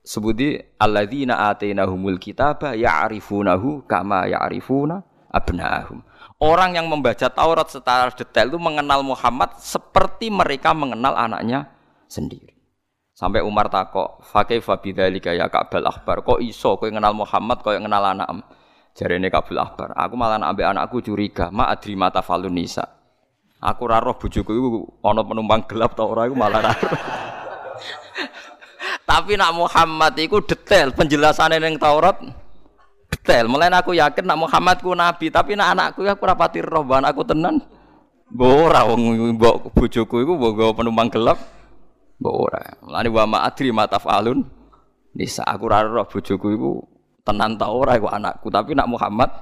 sebuti alladzina atainahumul kitaba ya'rifunahu kama ya'rifuna abna'ahum. Orang yang membaca Taurat secara detail itu mengenal Muhammad seperti mereka mengenal anaknya sendiri. Sampai Umar takok, "Fakaifa bidzalika ya Ka'b al-Ahbar? Kok iso kowe kenal Muhammad koyo kenal anakmu?" Jarene Ka'b al-Ahbar, "Aku malah ambek anakku curiga, ma adri mata falun nisa." Aku ora roh bojoku iku ana penumpang gelap ta ora iku malah ora. Tapi nak Muhammad iku detail penjelasane ning Taurat. Detail, melen aku yakin nak Muhammad ku nabi, tapi nak anakku aku ora pati roh ban aku tenan. Mbok ora wong mbok bojoku iku mbok penumpang gelap. Mbok ora. Mulane wa ma adri matafalun. Nisa aku ora roh bojoku iku tenan ta ora iku anakku, tapi nak Muhammad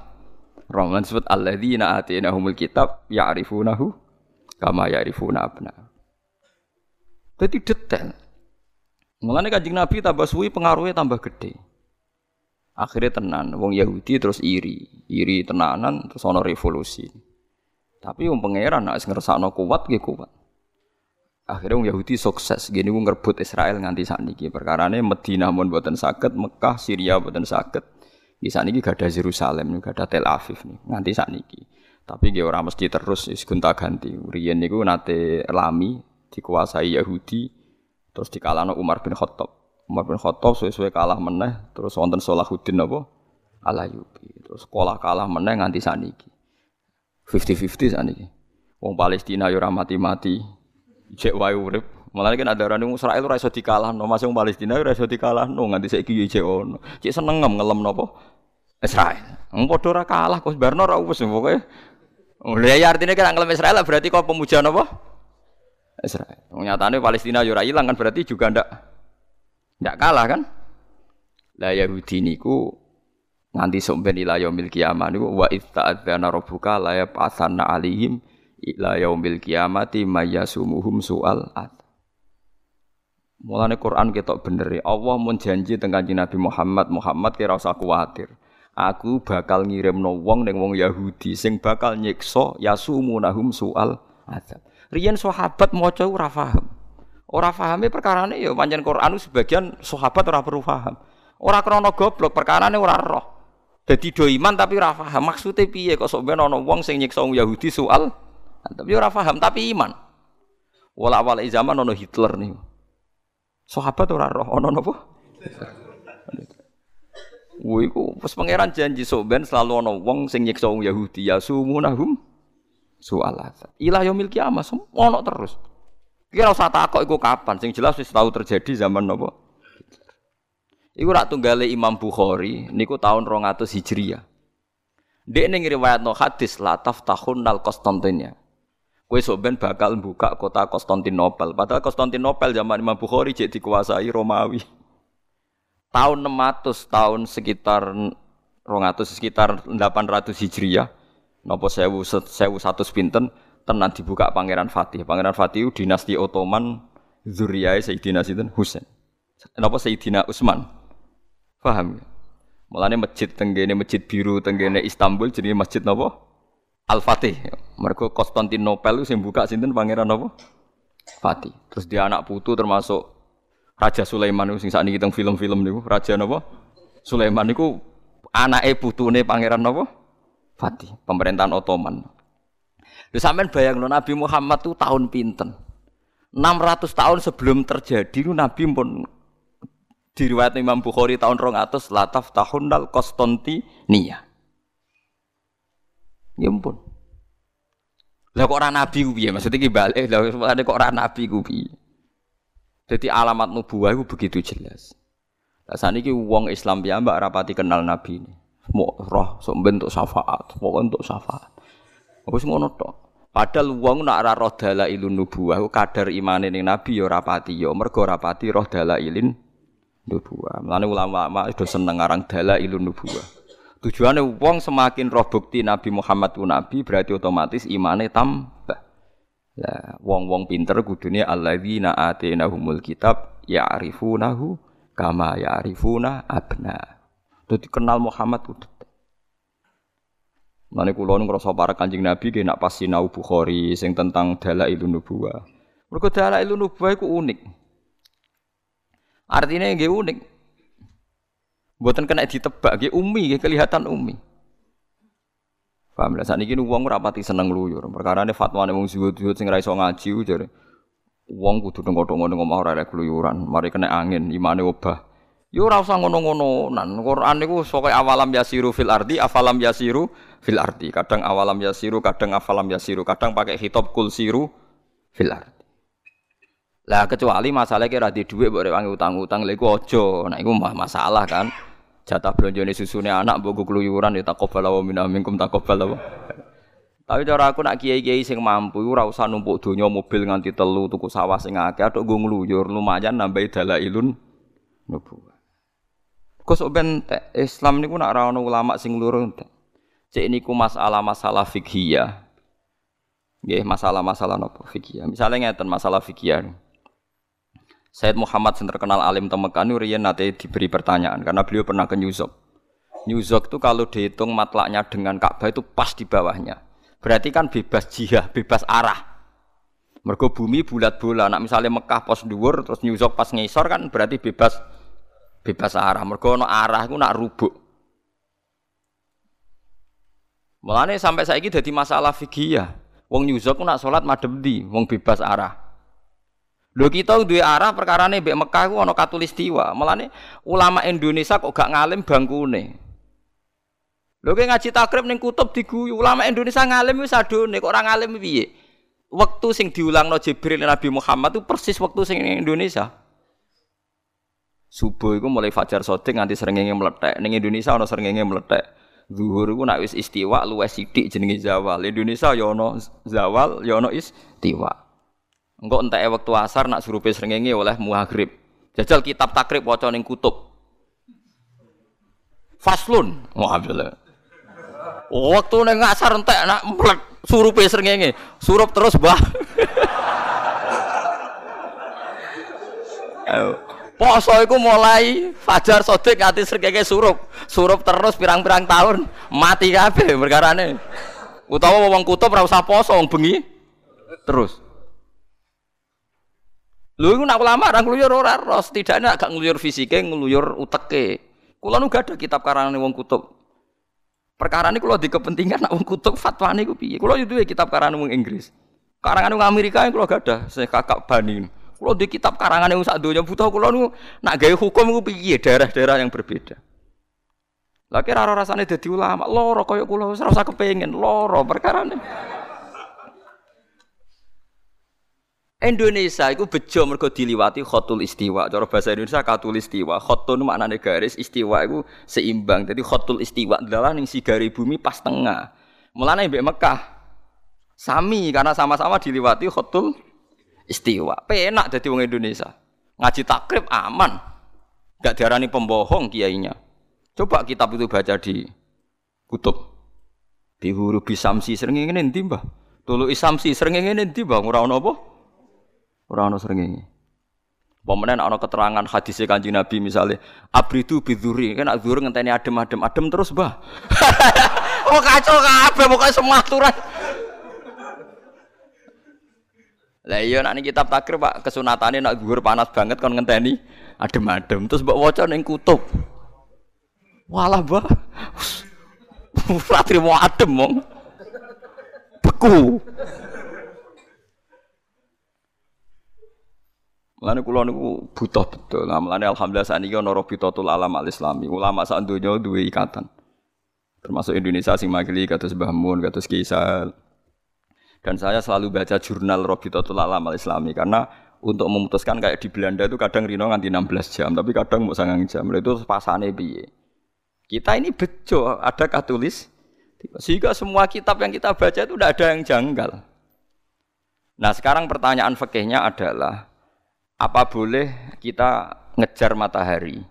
Rahman sebut alladzina atainahumul kitab ya'rifunahu kama ya'rifuna abna'ahum. Dadi detail. Mulane Kanjeng Nabi tambah suwi pengaruhnya tambah gede. Akhirnya tenan wong Yahudi terus iri, iri tenanan terus ana revolusi. Tapi wong pangeran nek ngersakno kuat nggih kuat. Akhirnya wong Yahudi sukses gini wong ngerebut Israel nganti sakniki. Perkarane Madinah mun boten saged, Mekah, Syria boten saged. Di sana ini gak ada Yerusalem, gak ada Tel Aviv nih, nanti saat niki. Tapi dia orang mesti terus gunta ganti. Rian niku nate lami dikuasai Yahudi, terus dikalahno Umar bin Khattab. Umar bin Khattab suwe-suwe kalah meneh, terus wonten Salahuddin apa? Alayubi. Terus sekolah kalah meneh nganti saat niki. lima puluh lima puluh saat niki. Wong Palestina yo ora mati-mati, jek wae urip. Mulane kan ada orang Israel ora iso dikalahno, masih wong Palestina ora iso dikalahno, nganti saiki yo jek ono. Cek seneng ngelem napa? Israel. Wong padha ora kalah kok barno ora wis pokoke. Lha ya artine kan ngelem Israel berarti kok pemuja napa? Israel. Wong nyatane Palestina yo ora ilang kan berarti juga ndak ndak kalah kan? Lah Yahudi niku nganti sampeyan ila yaumil kiamah niku wa itta'adzana rabbuka la yab'atsanna 'alaihim ila yaumil kiamati mayyasumuhum su'al. Mulane Quran ketok bener. Allah mun janji teng Kanjeng Nabi Muhammad, Muhammad kira usah kuwatir. Aku bakal ngirimno wong ning wong Yahudi sing bakal nyiksa yasumunahum sual azab. Riyen sahabat maca ora paham. Ora pahame perkarane ya pancen Quran sebagian sahabat ora perlu paham. Ora krana goblok perkarane ora roh. Dadi do iman tapi ora paham maksude piye kok sok ben ana wong sing nyiksa wong Yahudi sual azab. Ya ora paham tapi iman. Wala-wala zaman ana Hitler niku. Sahabat ora roh ana napa? Woi, ku pas pangeran janji soben selalu ono wong sing nyiksa wong Yahudi ya sumunahum su'alazab. Ila yaumil kiamah ono terus. Kira usah takok iku kapan? Sing jelas wis tau terjadi zaman napa? Iku rak tunggale Imam Bukhari niku tahun dua ratus Hijriah. Dekne ngriwayatno hadis la taftahunnal Konstantinia. Kowe soben bakal buka kota Konstantinopel. Padahal Konstantinopel zaman Imam Bukhari jek dikuasai Romawi. Tahun enam ratus tahun sekitar dua ratus sekitar delapan ratus Hijriah napa seribu seratus pinten tenan dibuka Pangeran Fatih. Pangeran Fatih dinasti Ottoman dzurriyahe Sayyidina Husain. Napa Sayyidina Utsman. Paham ya? Mulane masjid tenggene Masjid Biru tenggene Istanbul jenenge masjid napa? Al-Fatih. Mergo Konstantinopel sing buka sinten Pangeran napa? Fatih. Terus dia anak putu termasuk Raja Sulaiman niku sing sakniki teng film-film niku, Raja napa? Sulaiman niku anake putune Pangeran napa? Fatih, pemerintahan Ottoman. Lha sampean bayangno Nabi Muhammad tu tahun pinten? enam ratus tahun sebelum terjadi Nabi pun diriwayatne Imam Bukhari tahun dua ratus Lataf Tahunnal Konstantinia. Ya ampun. Lah kok ora nabi ku piye? Maksud iki balik lha kok ora nabi ku piye? Jadi alamat nubuwah itu begitu jelas. Rasane iki wong Islam piyambak rapati kenal nabi ini. Mok roh sok ben tok syafaat, pokok entuk syafaat. Wis ngono tok. Padahal wong nak ra roh dalailun nubuwah kadar imane ning nabi ya ora pati ya mergo ora pati roh dalailin nubuwah. Mulane ulama-ulama do seneng aran dalailun nubuwah. Tujuane wong semakin roh bukti Nabi Muhammad ku nabi berarti otomatis imane tambah. Lah wong-wong pinter kudune alladzina atainahumul kitab ya'rifunahu kama ya'rifuna abna. Dadi kenal Muhammad ku Mane kula ngrasa para Kanjeng Nabi ki nak pas sinau Bukhari sing tentang dalailun nubuwah. Mergo dalailun nubuwah iku unik. Artine nggih unik. Mboten kena ditebak nggih umi nggih kelihatan umi. Paham lha saniki wong ora pati seneng luyur. Perkarane fatwane wong zuhud-zuhud sing ra iso ngaji jare wong kudu ngono-ngono omah ora elek keluyuran, mari kena angin imane obah. Yo ora usah ngono-ngono. Nan Quran niku sok awalam yasiru fil ardi afalam yasiru fil ardi. Kadang awalam yasiru, kadang afalam yasiru, kadang pakai khitab kul siru fil ardi. Lah kecuali masalah ki ra di dhuwit mbok rewangi utang-utang lha iku aja. Nek iku masalah kan. Jatah blonjone susune anak mbok keluyuran ya taqobbalallahu minna minkum taqobbalallahu. Tapi cara aku nak kiai-kiai sing mampu ora usah numpuk donya mobil nganti telu tuku sawah sing akeh atok nggo ngluyur lumayan nambahi dalailun nubuwah. Kosok ben Islam niku nak ra ono ulama sing lurus. Cek niku masalah-masalah fikih. Nggih, masalah-masalah napa fikih. Misale ngeten masalah fikih. Syed Muhammad sing terkenal alim Temekan niku riyen nate diberi pertanyaan karena beliau pernah ke New York. New York itu kalau dihitung matlaknya dengan Ka'bah itu pas di bawahnya. Berarti kan bebas jihah, bebas arah. Mergo bumi bulat bola. Nak misale Mekah pos dhuwur terus New York pas ngisor kan berarti bebas bebas arah, mergo ana arah iku nak rubuk. Mulane sampai saiki dadi masalah fikih. Wong nyuzo ku nak salat madhep ndi, wong bebas arah. Lho kita duwe arah perkarane mbek Mekah ku ana katulistiwa. Mulane ulama Indonesia kok gak ngalim bangkune. Lho ki ngaji takrib ning kutub diguyu, ulama Indonesia ngalim wis adone kok ora ngalim piye. Wektu sing diulangno Jibril Nabi Muhammad itu persis wektu sing ning Indonesia. Subuh iku mulai fajar shadhiq nganti srengenge mlethek. Ning Indonesia ana srengenge mlethek. Zuhur iku nek wis istiwa luwih sithik jenenge zawal. Indonesia ya ana zawal, ya ana istiwa. Engko enteke wektu asar nak surupe srengenge oleh maghrib. Jajal kitab takrib waca ning kutub. Faslun. Alhamdulillah. Wektu ning asar entek nak mlek surupe srengenge. Surup terus, Mbah. Ayo. Poso iku mulai fajar shadhiq nganti srengenge surup. Surup terus pirang-pirang tahun mati kabeh perkarane. Utawa wong kutub ora usah poso wong bengi terus. Lho iku nek ulama ra ngluyur ora ora, setidakne agak ngluyur fisike, ngluyur uteke. Kula nu gadah kitab karangane wong kutub. Perkarane kula di kepentingan nek wong kutub fatwane iku piye. Kula yo duwe kitab karangane wong Inggris. Karangane wong Amerika kula gadah, saya kakak banding. Kalau di kitab karangan yang sak donya butuh kula nu nak gawe hukum iku piye daerah-daerah yang berbeda. Lah kira ora rasane dadi ulama, lara kaya kula wis ora usah kepengin, lara perkarane. Indonesia iku bejo mergo diliwati khotul istiwa. Cara bahasa Indonesia katulistiwa. Khotun maknane garis, istiwa iku seimbang. Dadi khotul istiwa dalah ning sigare bumi pas tengah. Mulane mbek Mekah sami karena sama-sama diliwati khotul istiwa, penak dadi wong Indonesia. Ngaji takrib aman. Enggak diarani pembohong kiainya. Coba kitab itu baca di kutub. Di huruf bisamsi srengenge endi, Mbah? Tulu isamsi srengenge endi, Mbah? Ora ana apa? Ora ana srengenge. Apa menen ana keterangan hadis Kanjeng Nabi misale abridu bidzuri, kan nak zuhur ngenteni adem-adem adem terus, Mbah. Oh kacau kabeh pokoke semua aturan. Lah iya nek kitab takrib Pak kesunatane nek dhuwur panas banget kon ngenteni adem-adem terus mbok waca ning kutub. Walah, Mbah. Ora trimo adem mong. Beku. Mulane kula niku butuh betul. Nah, mulane alhamdulillah saniki ana Robitotul Alam al-Islami. Ulama sak donya duwe ikatan. Termasuk Indonesia sing makili kados Mbah Mun, kados Kisal. Dan saya selalu baca jurnal Robitotul Alam al-Islami karena untuk memutuskan kayak di Belanda itu kadang Rino nganti enam belas jam tapi kadang mau sangang jam itu pasane piye. Kita ini bejo ada katulis sehingga semua kitab yang kita baca itu tidak ada yang janggal. Nah sekarang pertanyaan fikihnya adalah, apa boleh kita ngejar matahari?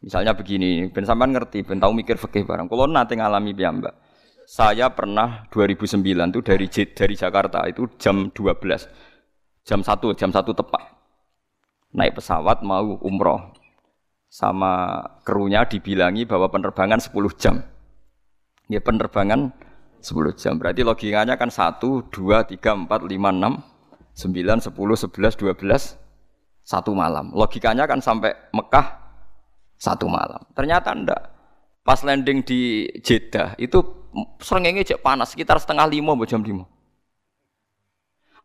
Misalnya begini, ben sampean ngerti, ben tahu mikir fikih barang. Kalau nanti ngalami piyambak, saya pernah dua ribu sembilan itu dari dari Jakarta itu jam dua belas, jam satu, jam satu tepat naik pesawat mau umroh. Sama krunya dibilangi bahwa penerbangan sepuluh jam. Ya penerbangan sepuluh jam. Berarti logikanya kan satu, dua, tiga, empat, lima, enam, sembilan, sepuluh, sebelas, dua belas, satu malam. Logikanya kan sampai Mekah satu malam. Ternyata enggak. Pas landing di Jeddah itu srengenge jek panas sekitar setengah lima atau jam lima.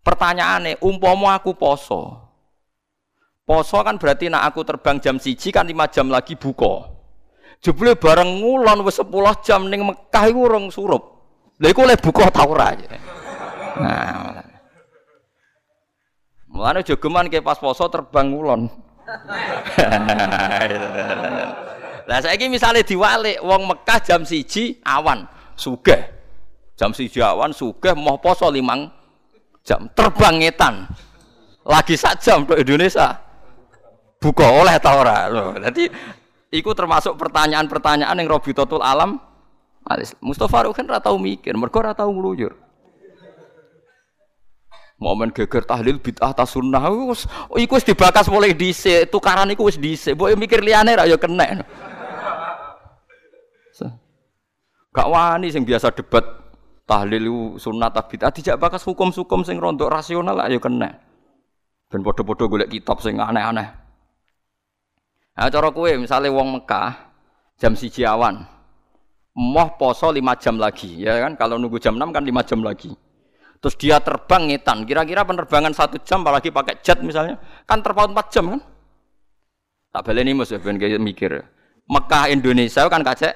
Pertanyaannya, umpama aku poso. Poso kan berarti nak aku terbang jam satu kan lima jam lagi buka. Jebule bareng ngulon wis sepuluh jam ning Mekah iku urung surup. Lha iku oleh buka ta ora? Nah. Mulane jogeman ke pas poso terbang ngulon. Lah saiki misale diwalik wong Mekah jam satu awan sugih. jam satu awan sugih moh poso lima jam terbang ngetan. Lagi sak jam tok Indonesia. Buka oleh ta ora lho. Dadi iku termasuk pertanyaan-pertanyaan yang Robitotul Alam al-Islami. Mustofa Rukin ora tau mikir, mergo ora tau ngluyur. Momen geger tahlil bid'ah ta sunnah wis iku wis dibakas mulai dhisik, tukaran iku wis dhisik. Mbok mikir liyane ra ya kenek. Gak wani sing biasa debat tahlil sunnah ta bid'ah dijak bakas hukum-hukum sing rondok rasional lah ya kenek. Ben padha-padha golek kitab sing aneh-aneh. Nah, cara kowe misale wong Mekah jam satu awan. Moh poso lima jam lagi, ya kan? Kalau nunggu jam enam kan lima jam lagi. Terus dia terbang ngetan, kira-kira penerbangan satu jam apalagi pakai jet misalnya, kan terpaut empat jam kan? Tak baleni Mas ben mikir. Mekah Indonesia kan kacek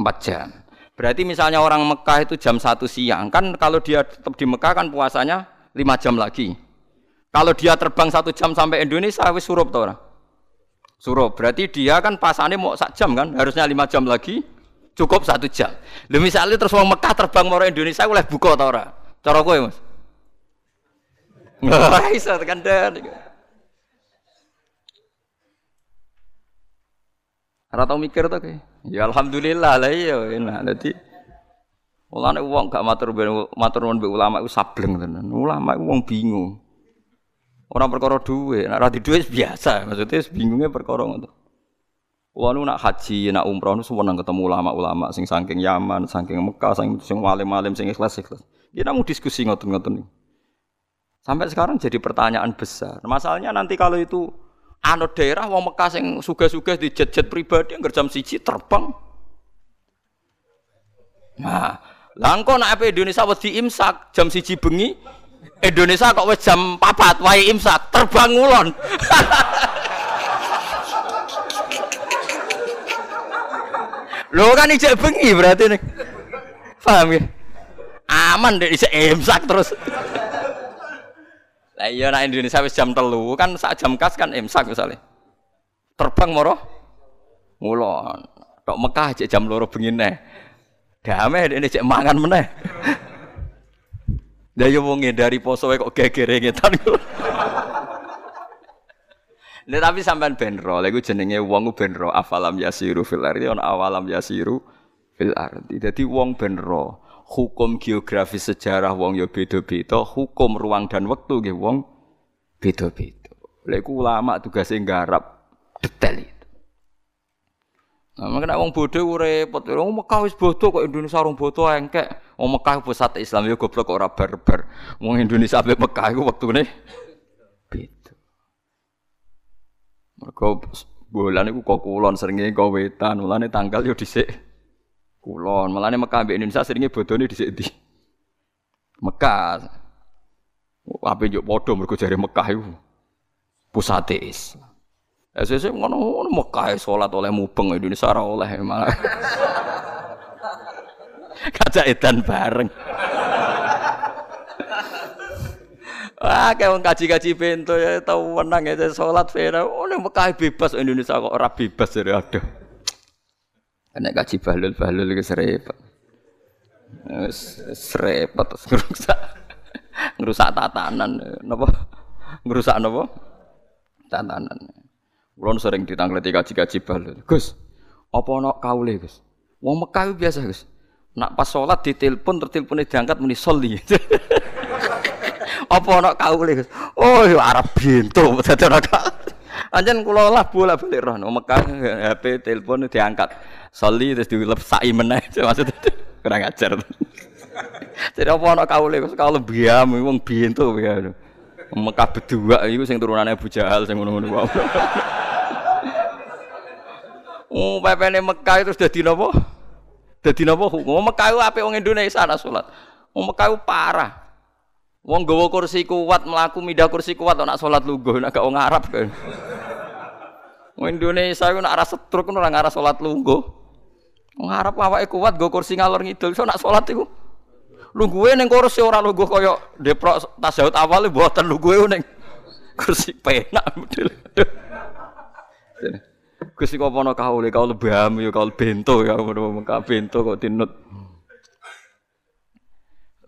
empat jam. Berarti misalnya orang Mekah itu jam satu siang, kan kalau dia tetap di Mekah kan puasanya lima jam lagi. Kalau dia terbang satu jam sampai Indonesia, wis surup ta ora? Surup. Berarti dia kan pasane mau sak jam kan? Harusnya lima jam lagi, cukup satu jam. Lha misale terus wong Mekah terbang marang Indonesia oleh buka ta ora? Cara kowe, Mas? Ora iso tekan den. Ora tau mikir ta kowe? Ya alhamdulillah lah iya enak. Dadi ulane wong gak matur matur nuwun mbek ulama iku sableng tenan. Ulama iku wong bingung. Orang perkara duit, nak rati duit biasa, maksudnya bingungnya perkara itu. Wah, nu nak haji, nak umroh, nu semua nang ketemu ulama-ulama, sing saking Yaman, saking Mekah, saking sing malam-malam, sing ikhlas-ikhlas. Kita mau diskusi ngoten-ngoten. Sampai sekarang jadi pertanyaan besar. Masalahnya nanti kalau itu anut daerah, wong Mekah sing suga-suga di jet-jet pribadi, nggak jam siji terbang. Nah, langko nak apa Indonesia wedi imsak jam siji bengi. Indonesia kok wis jam empat wae imsak terbang ngulon. Lho kan ijek bengi berarti nih. Paham ya? Aman dek ijek imsak terus. Lah iya nek Indonesia wis jam tiga kan sak jam kas kan imsak misale. Terbang moro ngulon. Tok Mekah ijek jam dua bengi neh. Dameh dek ijek mangan meneh. Lah yo wong ngindari poso kok gegere ngetan. Lah tapi sampean ben ro, lha iku jenenge wong ben ro afalam yasiru fil ardi on awalam yasiru fil ardi. Dadi wong ben ro, hukum geografis sejarah wong yo beda-beda, hukum ruang dan wektu nggih wong beda-beda. Lha iku ulama tugase nggarap detail itu. Nah, makane wong bodho urepot, wong Mekah wis bodho kok Indonesia rong bodho engkek. Wong Mekah pusat Islam ya goblok ora barbar. Wong Indonesia sampe Mekah iku wektune beda. Mergo bolane iku kok kulon seringe kok wetan, mulane tanggal ya dhisik kulon. Mulane Mekah ambek Indonesia seringe bodone dhisik ndi? Mekah. Ape yo padha mergo jare Mekah iku pusate Islam. Esuk-esuk ngono-ngono Mekah salat oleh mubeng Indonesia ora oleh malah. Kaca edan bareng. Wah, kayak orang kaji-kaji pintu ya, tahu menang ya, sholat vera. Oh, ini Mekah bebas, Indonesia kok orang bebas dari aduh. Karena kaji bahlul-bahlul itu serepet, serepet terus ngerusak. ngerusak tatanan napa ngerusak napa tatanan. Ulun sering ditangleti kaji-kaji bal. Gus, apa ana kaule, Gus? Wong Mekah biasa, Gus. Nak pas salat ditelepon, tertelepone diangkat muni soli. Apa ana kaule, Gus? Oh, Arab bento dadi ana kaule. Anjen kula lah bola-balik roh nang Mekah H P telepon diangkat. Soli terus dilep saki meneh maksud kurang ajar. Jadi apa ana kaule Gus kaule biam wong bento ya. Mekah beduak iku sing turunane Abu Jahal sing ngono-ngono wae. Oh, pepene Mekah terus dadi napa? Dadi napa? Wong Mekah ku apik wong Indonesia ana salat. Wong Mekah ku parah. Wong nggawa kursi kuat mlaku mindah kursi kuat nek salat lungguh nek gak wong Arab kan. Wong Indonesia ku nek arah setruk ora ngarah salat lungguh. Wong Arab awake kuat nggo kursi ngalor ngidul iso nek salat iku lungguhe ning kursi ora lungguh kaya deprok tasawuf awal mboten lungguhe ning kursi penak model. Kursi kok ana kaule kaule bam ya kaule bento ya ngono Mekah bento kok tinut.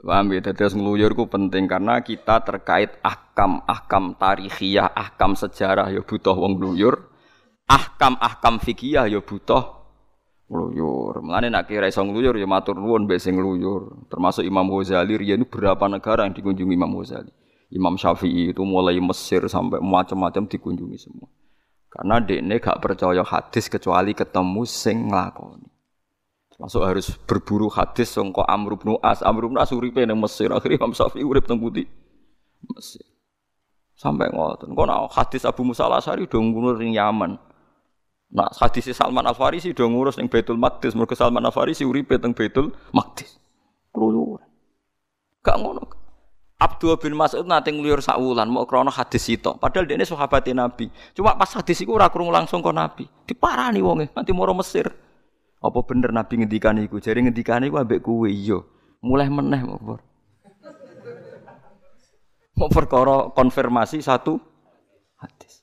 Paham ya, terus ngluyur ku penting karena kita terkait ahkam-ahkam tarikhiyah, ahkam sejarah ya butuh wong ngluyur. Ahkam-ahkam fikih ya butuh ngluyur. Mulane nek kira iso ngluyur ya matur nuwun mbek sing ngluyur. Termasuk Imam Ghazali riyen berapa negara yang dikunjungi Imam Ghazali. Imam Syafi'i itu mulai Mesir sampai macam-macam dikunjungi semua. Karena dekne gak percaya hadis kecuali ketemu sing nglakoni. Masuk harus berburu hadis sangka Amr bin As, Amr bin As uripe nang Mesir, akhire Imam Syafi'i urip teng pundi Mesir. Sampai ngoten. Kono hadis Abu Musa Al-Asy'ari do ngurus ning Yaman. Nak hadis Salman Al-Farisi do ngurus ning Baitul Maqdis, mergo Salman Al-Farisi uripe teng Baitul Maqdis. Keluyuran. Gak ngono. Abdullah bin Mas'ud nate ngluyur sak wulan mok krana hadis sito. Padahal dhekne sahabate Nabi. Cuma pas hadis iku ora krungu langsung karo Nabi. Diparani wonge nganti moro Mesir. Apa bener Nabi ngendikane iku? Jare ngendikane iku ambek kowe iya. Mulai meneh mopor. Mok perkara konfirmasi satu hadis.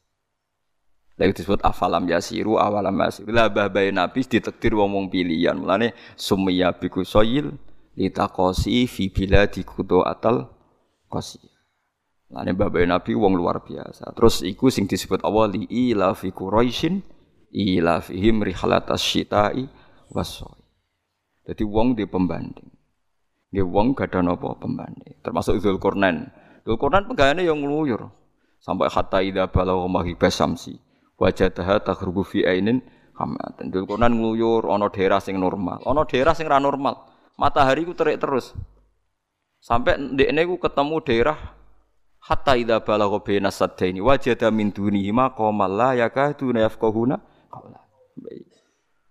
Lha disebut afalam yasiru awalam yasiru. La babai Nabi ditakdir wong-wong pilihan. Mulane summiya biku soyil litaqasi fi biladi kudu atal qasi. Mulane babai Nabi wong luar biasa. Terus iku sing disebut awali ila fi quraisyin ila fihim rihlatas syita'i wasoi. Jadi wong di pembanding. Nggih wong gadah napa pembanding. Termasuk Zulqarnain. Zulqarnain penggaweane yang ngluyur. Sampai hatta idza balagha maghribas syamsi wajadaha taghrubu fi ainin hamatan. Zulqarnain ngluyur ana daerah sing normal, ana daerah sing ra normal. Matahari ku terik terus. Sampai ndekne ku ketemu daerah hatta idza balagha baina saddaini wajada min dunihi maqamal la yakaduna yafqahuna qawla.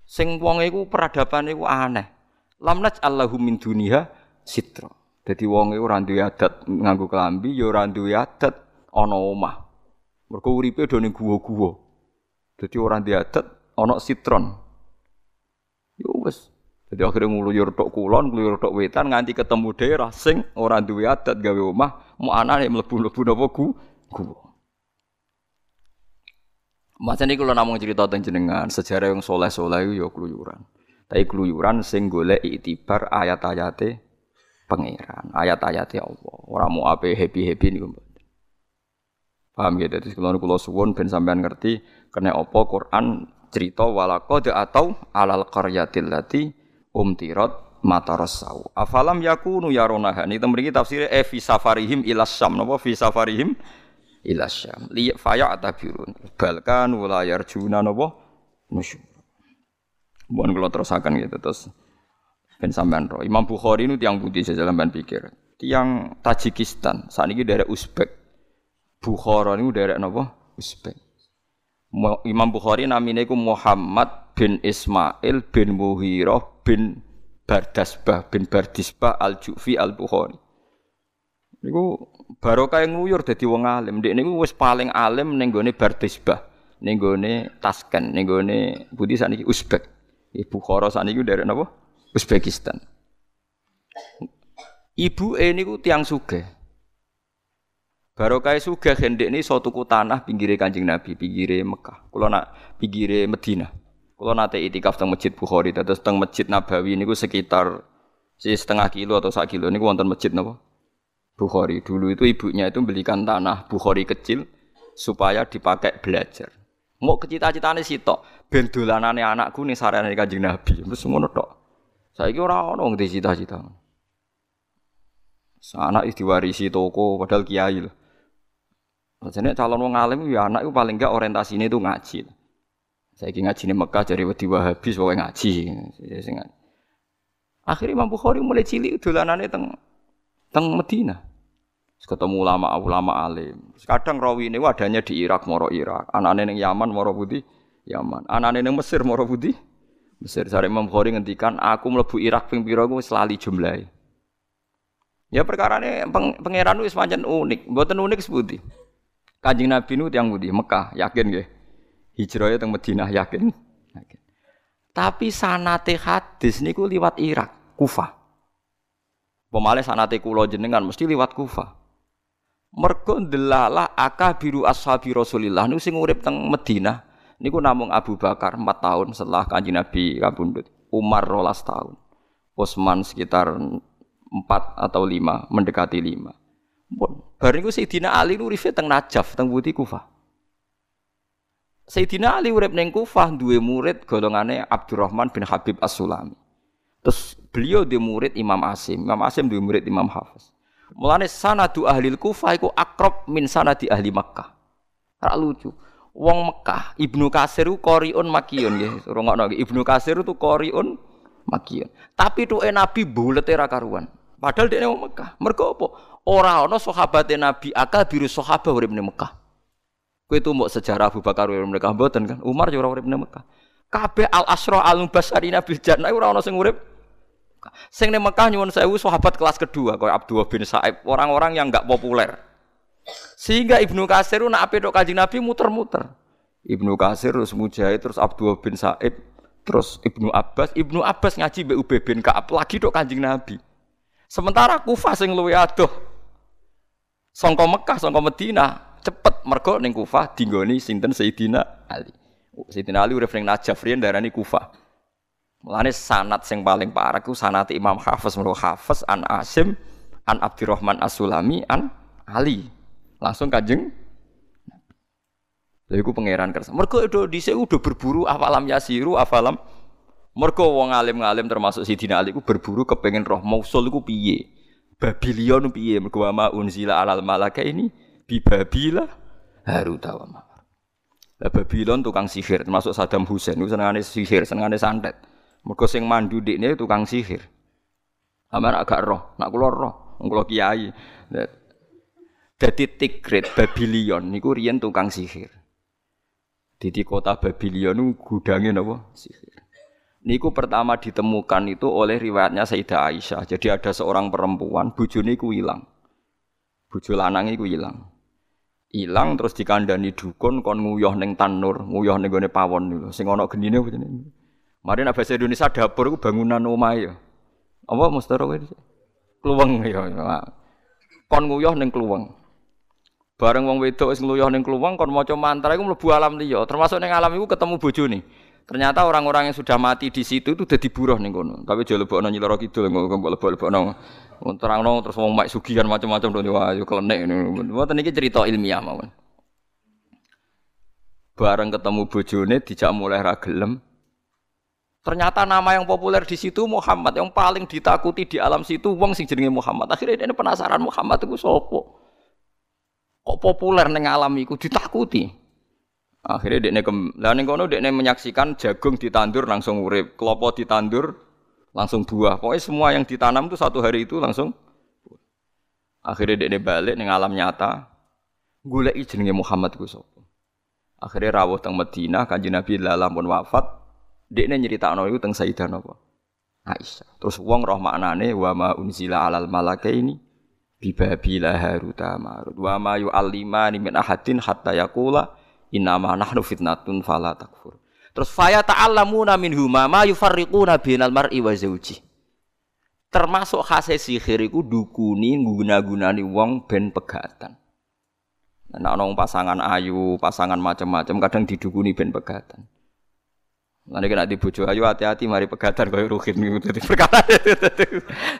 Sing wong iku peradabane iku aneh. Lamnaj Allahu min duniha sitra. Dadi wong iku ora duwe adat nganggo klambi, ya ora duwe adat ana omah. Mergo uripe do ning guwa-guwa. Dadi ora duwe adat ana sitron. Ya wis. Dadi akhire ngluyur tok kulon, ngluyur tok wetan nganti ketemu daerah sing ora duwe adat gawe omah, mok anane mlebu-mlebu napa guwa. Macam ni kalau namung cerita tentang jenengan sejarah yang soleh-soleh itu ya keluyuran. Tapi keluyuran sing golek iktibar ayat-ayate pangeran, ayat-ayate Allah. Ora mau ape happy-happy niku. Paham ya? Dadi kula kula suwun ben sampean ngerti kene apa Quran cerita walaqad atau alal qaryatil lati umtirat matarasau. Afalam yakunu yarona. Niku mriki tafsire e fi safarihim ila syam napa fi safarihim ila syam li faya'tabirun balkan wala yarjuna napa nusyur mun kula terusaken gitu terus ben sampean ro Imam Bukhari nu tiyang putih jajalan ben pikir tiyang Tajikistan saniki daerah Uzbek Bukhara niku daerah napa Uzbek Imam Bukhari namine iku Muhammad bin Ismail bin Muhirah bin Bardasbah bin Bardisbah Al-Ju'fi Al-Bukhari niku barokah ngluyur dadi wong alim. Ndek niku wis paling alim ning gone Bardisbah, ning gone Tashkent, ning gone pundi saniki Uzbek. Ibu Bukhara saniki dari napa? Uzbekistan. Ibuke niku tiyang sugih. Barokah sugih ndek niki iso tuku tanah pinggire Kanjeng Nabi, pinggire Mekah. Kula nak pinggire Madinah. Kula nate itikaf teng Masjid Bukhari, terus teng Masjid Nabawi niku sekitar setengah kilo atau satu kilo niku wonten masjid napa? Bukhari. Dulu itu ibunya itu belikan tanah Bukhari kecil supaya dipakai belajar. Mau kecita-citane sitok ben dolanane anakku ning sarane Kanjeng Nabi. Terus ngono tok. Saiki ora ono ngerti cita-cita. Anak diwarisi toko padahal kiai lho. Jane calon wong alim ya anak iku paling gak orientasine itu ngaji. Saiki ngajine Mekah jare wedi Wahabi pokoke ngaji. Akhirnya Imam Bukhari mulai cilik dolanane teng teng Madinah. Ketemu ulama-ulama alim. Kadang rawine wadahnya di Irak moro Irak, anane ning Yaman moro Putih, Yaman. Anane ning Mesir moro Putih, Mesir. Sare Imam Bukhari ngendikan aku mlebu Irak ping pira iku wis lali jumlahe. Ya perkarane pangeran wis pancen unik, mboten unik sepundi. Kanjeng Nabi nu tiyang pundi Mekah, yakin nggih. Hijrahe teng Madinah yakin. Yakin. Tapi sanate hadis niku liwat Irak, Kufah. Pemale sanate kula jenengan mesti liwat Kufah. Mergo ndelalah akabiru ashabi Rasulillah niku sing urip teng Madinah niku namung Abu Bakar empat tahun setelah Kanjeng Nabi kapundhut, Umar dua belas tahun, Utsman sekitar empat atau lima, mendekati lima. Pun bar niku Sayyidina Ali uripe teng Najaf teng Buti Kufah. Sayyidina Ali urip ning Kufah duwe murid golongane Abdurrahman bin Habib As-Sulami. Terus beliau duwe murid Imam Asim, Imam Asim duwe murid Imam Hafiz. Mulane sanadu ahli Kufah iku akrab min sanadi ahli Makkah. Ora lucu. Wong Makkah, Ibnu Katsir qoriun makiyun nggih. Rungokno iki Ibnu Katsir itu qoriun makiyun. Tapi tuke Nabi bolete ra karuan. Padahal dekne wong Makkah. Mergo apa? Ora ana sahabate Nabi akabiru sahabah urip ning Makkah. Kowe tumbuk sejarah Abu Bakar urip ning Makkah mboten kan? Umar yo ora urip ning Makkah. Kabeh al-asra al-mubasyirina bil jannah ora ana sing urip. Sing ning Mekah nyuwun sewu sahabat kelas kedua kaya Abdullah bin Sa'ib, orang-orang yang enggak populer. Sehingga Ibnu Katsir nak ape tok Kanjeng Nabi muter-muter. Ibnu Katsir terus Mujahid terus Abdullah bin Sa'ib, terus Ibnu Abbas, Ibnu Abbas ngaji mbek Ubay bin Ka'ab lagi tok Kanjeng Nabi. Sementara Kufah sing luwih adoh saka Mekah saka Madinah cepet mergo ning Kufah dinggoni sinten Sayyidina Ali. Sayyidina Ali urip ning Najaf riyen darani Kufah. Mulane sanad sing paling parah ku sanad Imam Hafiz mulu Hafiz an Asim an Abdurrahman As-Sulami an Ali. Langsung Kanjeng Nabi. Lha iku pangeran kersa. Mergo dhisik udah berburu afalam yasiru afalam. Mergo wong alim-alim termasuk Sidina Ali ku berburu kepengin roh Mosul iku piye? Babylon piye? Mergo ma unzila alal malaka ini bi Babila Harut wa Marut. Lah Babylon tukang sihir termasuk Saddam Hussein iku senengane sihir, senengane santet. Mergo sing mandu dekne tukang sihir. Aman agak roh, nak kula roh, kula kiai. Dadi Tigrit Babylon niku riyen tukang sihir. Dadi kota Babylon niku gudange napa? Sihir. Niku pertama ditemukan itu oleh riwayatnya Sayyidah Aisyah. Jadi ada seorang perempuan, bojone iku ilang. Bojo lanang iku ilang. Ilang terus dikandani dukun kon nguyuh ning tanur, nguyuh ning gone pawon lho. Sing ana genine bojone. Mari nek bahasa Indonesia dapur iku bangunan omah ya. Apa mustara kowe? Kluweng ya. Kon nguyuh ning kluweng. Bareng wong wedok wis nguyuh ning kluweng kon maca mantra iku mlebu alam liya. Termasuk ning alam iku ketemu bojone. Ternyata orang-orang yang sudah mati di situ itu dadi buruh ning kono. Tapi aja lebokno nyiloro kidul kok lebok-lebokno. Terangno terus wong mek sugihan macam-macam to wah yo klenik ngono. Mboten iki cerita ilmiah mawon. Bareng ketemu bojone dijak mulai ra gelem. Ternyata nama yang populer di situ Muhammad, yang paling ditakuti di alam situ wong sing jenenge Muhammad. Akhirnya ini penasaran Muhammad iku sapa? Kok populer ning alam iku ditakuti. Akhire dekne lah ning kono dekne menyaksikan jagung ditandur langsung urip, kelapa ditandur langsung buah. Pokoke semua yang ditanam itu satu hari itu langsung. Akhire dekne balik ning alam nyata golek jenenge Muhammad iku sapa. Akhire rawuh teng Madinah, Kanjeng Nabi lalah pun wafat. Dekne nyeritakno iku teng Sayyidah napa? Aisyah. Terus wong roh maknane wa ma unzila alal malakaini bi Babila Harut wa Marut. Wa ma yu'allimani min ahadin hatta yaqula innama nahnu fitnatun fala takfur. Terus faya ta'allamuna minhuma ma yufarriquna bainal mar'i wa zawji. Termasuk khase sihir iku dukuni guna-gunani wong ben pegatan. Nek ana pasangan ayu, pasangan macam-macam kadang didukuni ben pegatan. Nanti kena dibujuk, ayo hati-hati mari pegatan kaya Ruhin jadi perkara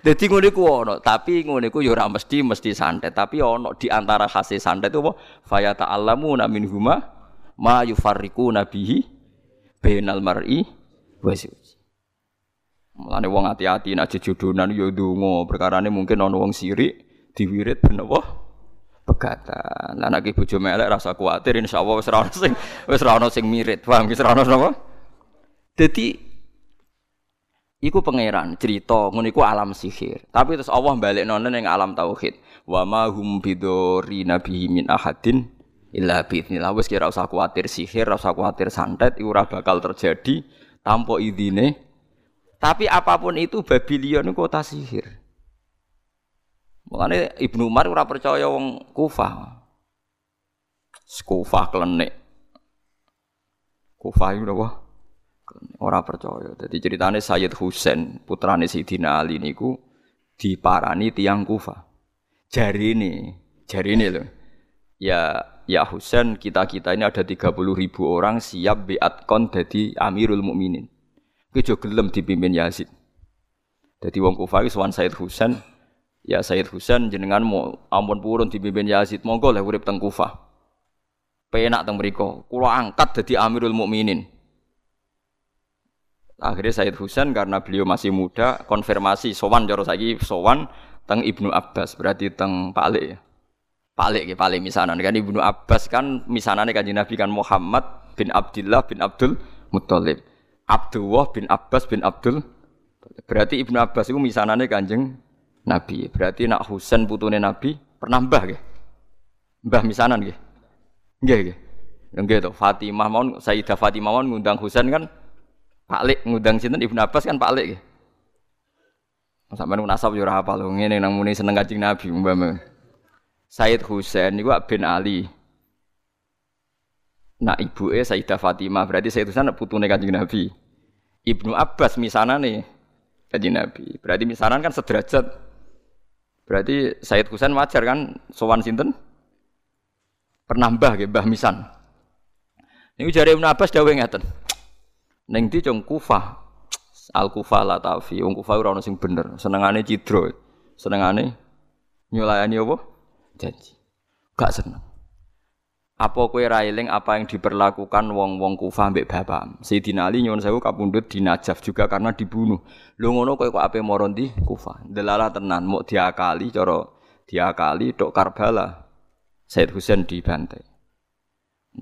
jadi ngene ku ono, tapi ngene ku ya ora mesti mesti santet, tapi ono di antara khase santet itu apa faya ta'allamuna minhuma ma yufarriquna bihi bainal mar'i wa zawji. Mulane wong hati-hati nek jejodonan ya ndonga, perkarane mungkin ono wong sirik diwirit ben apa pegatan. Lah nek bojo melek rasa kuwatir insyaallah wis ora ono sing wis ora ono sing mirit, paham wis ora ono napa. Jadi, iku pangeran cerita nguniku alam sihir. Tapi terus Allah balik nonton yang alam tauhid. Wa ma hum bidori nabihi min ahadin illa bi'idnillah. Wes kira usah khawatir sihir, usah khawatir santet, ora bakal terjadi tanpa idine. Tapi apapun itu Babilion niku kota sihir. Mulane Ibnu Umar ora percaya wong Kufah. Kufah klenik. Kufah iku apa? Orang percaya. Jadi ceritanya Syed Husain putrane Sayyidina Ali niku diparani tiang Kufa. Jari ini, jari ini loh. Ya, ya Husain kita kita ini ada tiga puluh ribu orang siap biatkon jadi Amirul Mukminin. Kejo gelem dipimpin Yazid. Jadi wong Kufa wis wan Syed Husain. Ya Syed Husain jenengan mau ampun purun dipimpin Yazid monggo lah urip teng Kufa. Penak teng mriko. Kulo angkat jadi Amirul Mukminin. Akhirnya Syed Husain karena beliau masih muda konfirmasi sowan cara saiki sowan teng Ibnu Abbas berarti teng Pak Lek. Pak Lek ki paling misanan kan Ibnu Abbas kan misanane Kanjeng Nabi kan Muhammad bin Abdullah bin Abdul Muthalib. Abdullah bin Abbas bin Abdul berarti Ibnu Abbas iku misanane Kanjeng Nabi. Berarti nak Husain putune Nabi pernah mbah nggih. Mbah misanan nggih. Nggih nggih. Nggih to Fatimah mawon Sayyidah Fatimah mawon ngundang Husain kan Pak Lek ngundang sinten Ibnu Abbas kan Pak Lek. Sampeyan nasab yo ora hafal lho ngene nang muni seneng Kanjeng Nabi mbah. Syed Husain niku bin Ali. Nak ibuke Sayyidah Fatimah berarti Syed Husain putune Kanjeng Nabi. Ibnu Abbas misanane Kanjeng Nabi. Berarti misanan kan sederajat. Berarti Syed Husain wajar kan sowan sinten? Pernah mbah nggih mbah misan. Niku jare Ibnu Abbas dawuh ngeten. Neng di cung Kufah, al Kufah lah tapi, wong Kufah ora ono sing bener. Senengane cidro, senengane nyulayani apa? Janji, gak seneng. Apa kowe ra eling apa yang diperlakukan wong-wong Kufah mbek bapak? Sayyidina Ali nyuwun sewu kapundhut di Najaf juga karena dibunuh. Lho ngono kowe kok ape moro ndi Kufah? Delala tenan, mok diakali cara diakali tok Karbala. Syed Husain dibantai.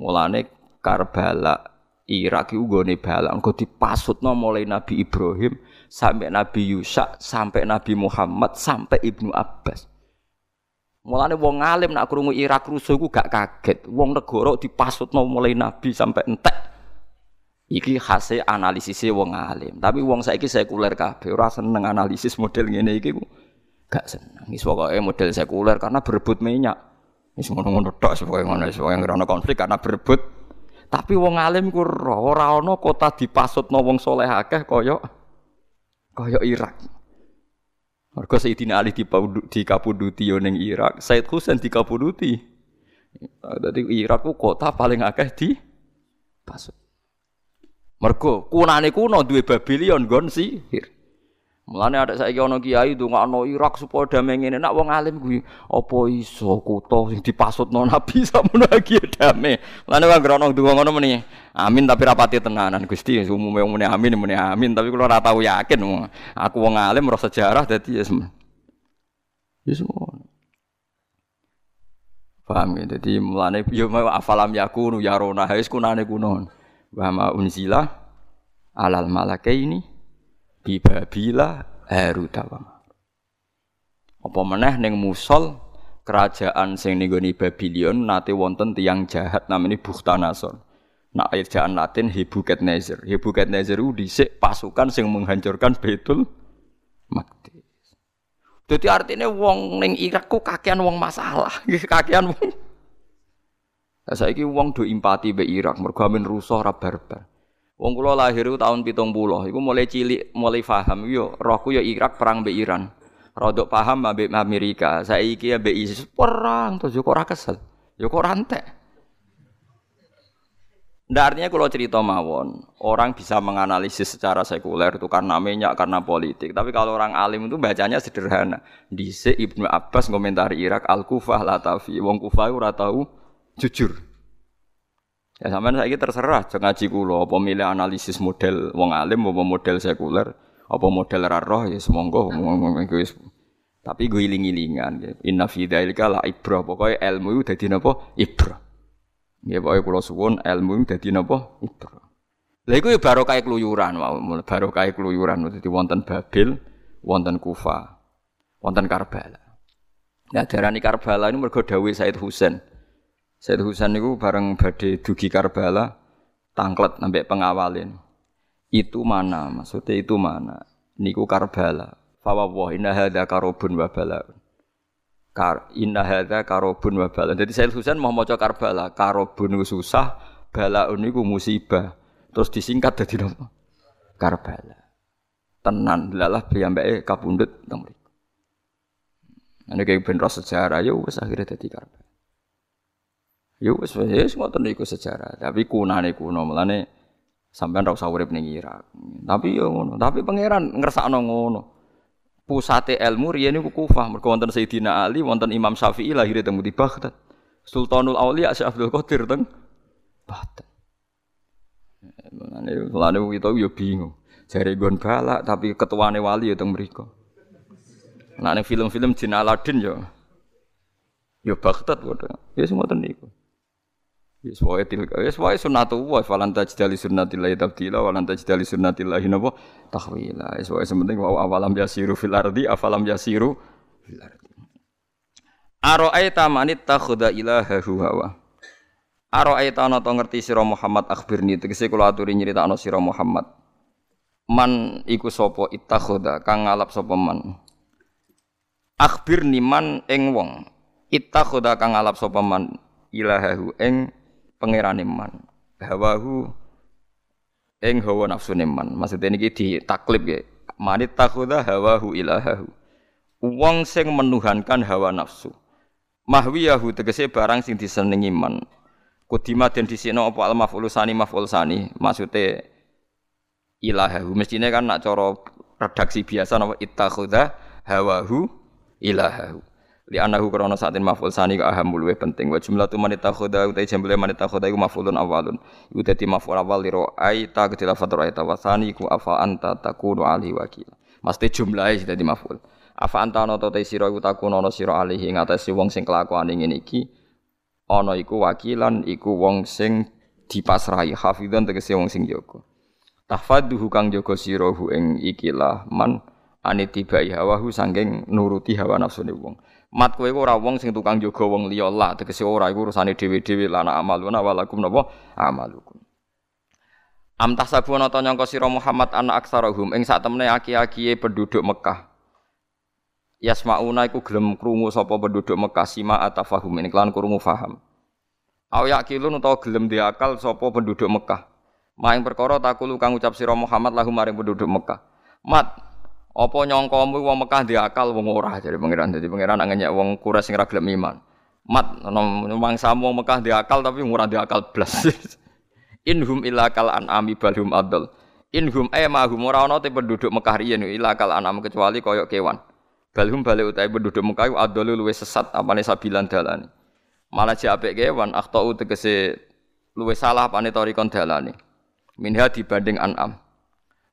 Mulane Karbala Irak itu gone balak, engko dipasutno mulai Nabi Ibrahim sampai Nabi Yusa, sampai Nabi Muhammad, sampai Ibnu Abbas. Mulane wong alim nak krungu Irak rusuh iku gak kaget. Wong negara dipasutno mulai Nabi sampai entek. Iki khase analisise wong alim. Tapi wong saiki sekuler kabeh ora seneng analisis model ngene iki ku. Gak seneng. Wis pokoke model sekuler karena berebut minyak. Wis ngono-ngono tok pokoke ngono wis pokoke ngrono konflik karena berebut. Tapi wong alim ku ora ana kota dipasutno wong saleh akeh kaya kaya Irak. Mergo Sayyidina Ali dikapundhuti yo ning Irak, Syed Husain dikapundhuti. Dadi Irak ku kota paling akeh dipasut. Mergo kunane kuno duwe Babilion nggon sihir. Mulane ada saiki ana kiai ndongakno Irak supaya damai ngene. Nek wong alim kuwi apa iso kutho sing dipasutno Nabi sakmono iki damai. Mulane wong grono ndonga ngono muni. Amin tapi rapati tenanan Gusti umume muni amin muni amin tapi kula ora tau yakin. Aku wong alim roh sejarah dadi ya wis ngono. Paham ya dadi mulane yo afalam yakunu yarona wis kunane kuno. Wa ma unzila alal malakaini bi Babila Harut wa Marut. Apa meneh ning Musol kerajaan sing ning nggone Babilion nate wonten tiyang jahat namine Bukhtanasor. Nak kerajaan Latin Hebukadnezar. Hebukadnezar ku dhisik pasukan sing menghancurkan Baitul Maqdis. Dadi artine wong ning Irak ku kakean wong masalah, nggih kakean wong. Lah saiki wong do empati mbek Irak mergo amen rusuh ra barbar. Wong kula lahir tahun pitung puluh, iku mulai cilik mulai paham yo rohku yo Irak perang mbek Iran. Rodok paham mbek Amerika. Saiki mbek I S I S perang terus yo kok ora kesel. Yo kok rantek. Nah, artinya kalau cerita mawon, orang bisa menganalisis secara sekuler itu karena minyak, karena politik. Tapi kalau orang alim itu bacanya sederhana. Dhisik Ibnu Abbas komentari Irak Al-Kufah Latafi, wong Kufah ora tau jujur. Ya sampean saiki terserah ngaji kula apa milih analisis model wong alim apa model sekuler, apa model ra roh ya semonggo. Tapi gue iling-ilingan. Inna fi dzalika la ibrah, pokoke ilmu dadi napa? Ibrah. Ya pokoke kula suwun ilmu dadi napa? Ibrah. Lha iku ya barokah keluyuran, barokah keluyuran dadi wonten Babil, wonten Kufa, wonten Karbala. Nah, darani Karbala ini mergo dawuh Syed Husain. Syed Husain niku bareng badhe dugi Karbala tangklet ambek pengawalin. Itu mana? Maksudnya itu mana? Niku Karbala. Fawwah inna hadza karobun wa balaun. Kar inna hadza karobun wa bala. Jadi Syed Husain mau maca Karbala, karobun niku susah, balaun niku musibah. Terus disingkat dadi napa? Karbala. Tenan lalah piyambake kapundhut teng mriku. Ana kaya ben ros sejarah ya wis akhire dadi Karbala. Ya wis wis ngoten niku sejarah, tapi kunane kuno melane sampean ora usah urip ning Irak. Tapi ya ngono, tapi pangeran ngersakno ngono. Pusate ilmu riyen niku Kufah, mergo wonten Sayyidina Ali, wonten Imam Syafi'i lahir teng Baghdad. Sultanul Auliya Syekh Abdul Qadir teng Baghdad. Mulane lha niku kita yo bingung. Jare nggon balak tapi ketuane wali yo teng mriku. Nek ning film-film Jin Aladin yo yo Baghdad wae. Ya semua ten niku. Ya wae tilka, ya wae sunnatullah falan tajdali sunnatillahi tabdila walan tajdali sunnatillahi napa tahwila. Ya wae sementing wa awalam yasiru fil ardi afalam yasiru fil ardi. Ara'aita manit takhudha ilaha huwa. Ara'aita ana ta ngerti sira Muhammad akhbirni tegese kula aturi nyritakno sira Muhammad. Man iku sapa ittakhudha kang ngalap sapa man. Akhbirni man ing wong ittakhudha kang ngalap sapa man ilahahu ing pangerane man hawahu ing hawa nafsune man. Maksudnya niki ditaklib ya manit takhudha hawahu ilahahu wong sing menuhankan hawa nafsu mahwiyahu tegese barang sing disenengi man kudima den disikno apa al maf'ulusani maf'ulusani maksude ilahahu mestine kan nak cara redaksi biasa napa ittakhudha hawahu ilahahu li anahu krana saten maf'ul sani ka aham luwih penting wa jumlatu manita khoda uta jumlah manita khoda iku maf'ulun awalun iku dadi maf'ul awal li ra'aita ketila fatura eta wasani ku afa anta takunu ali wakil mesti jumlahe dadi maf'ul afa anta ana ta sira iku takunu ana sira alihi ngatasi wong sing kelakuane ngene iki ana iku wakilan iku wong sing dipasrahi hafidhan tegese wong sing jaga tahfaduhu kang jaga sira hu ing ikilah man anitibai hawahu saking nuruti hawa nafsune wong. Mat kowe ora wong sing tukang jaga wong liya lah tegese ora iku urusane dhewe-dhewe lan amaluna walakum napa amalukum. Am tahsabuna ta nyangka sira Muhammad ana aksarahum ing sak temene aki-akiye penduduk Mekah. Yasmauna iku gelem krungu sapa penduduk Mekah sima atafahum ing lan krungu faham. Aw yaqilun utawa gelem diakal sapa penduduk Mekah. Maing perkara takulu kang ucap sira Muhammad lahum maring penduduk Mekah. Mat apa nyongkomu wong Mekah diakal wong ora jare pangeran dadi pangeran nak ngenyek wong Quraisy sing ra gelem iman. Mat mangsamu wong Mekah diakal tapi ora diakal blas. Inhum ilakal anami balhum adl. Inhum ay mahum ora ana te penduduk Mekah riyen ilakal anam kecuali koyok kewan. Balhum balik utahe penduduk Mekah iku adl luwih sesat apane sabilan dalane. Malah jek apik kewan akhtau tegese luwih salah apane tarikon dalane. Minha dibanding anam.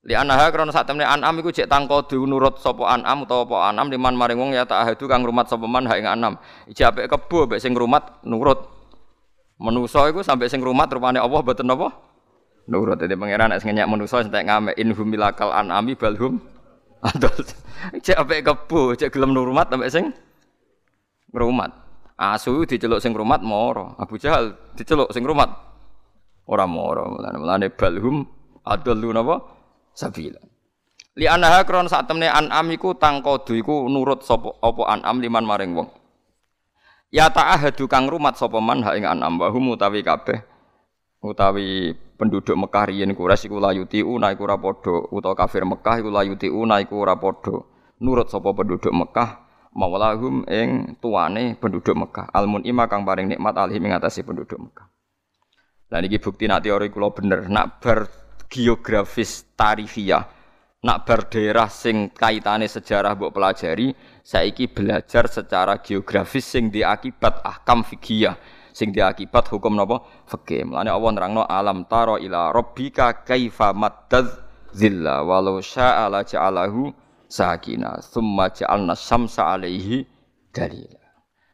Li anaha krana sak temene an'am iku jek tangka diunurut sapa an'am utawa apa an'am liman maring wong ya ta'ahadu kang ngrumat sapa man ha ing an'am. Ijek apik kebo mbek sing ngrumat nurut. Manusa iku sampe sing ngrumat rupane Allah mboten napa? Nurut. Dadi pangeran nek sing nyak manusa entek ngamek inhum milakal an'ami balhum. Ijek apik kebo, jek gelem nurmat ambek sing ngrumat. Asu diceluk sing ngrumat moro. Abu Jahal diceluk sing ngrumat ora moro. Mulane balhum adallu napa? Sabila. Li anaha kron sak temne an'am iku tangkodu iku nurut sapa apa an'am liman maring wong. Ya ta'ahadu kang rumat sapa man ha ing an'am wa hum utawi kabeh utawi penduduk Mekah riyen Quraisy iku layuti una iku ora padha utawa kafir Mekah iku layuti una iku ora padha nurut sapa penduduk Mekah mawalahum ing tuane penduduk Mekah almun ima kang paring nikmat alih ing atase penduduk Mekah. Lah niki bukti nak teori kula bener, nak bar geografis tarifiyah, nak bar daerah sing kaitane sejarah mbok pelajari, saiki belajar secara geografis sing diakibat ahkam fikih, sing diakibat hukum napa fikih. Mulane Allah nerangno alam taro ila rabbika kaifa maddaz zilla walau syaa la ja'alahu sakina summa ja'alna syamsa 'alaihi dalil.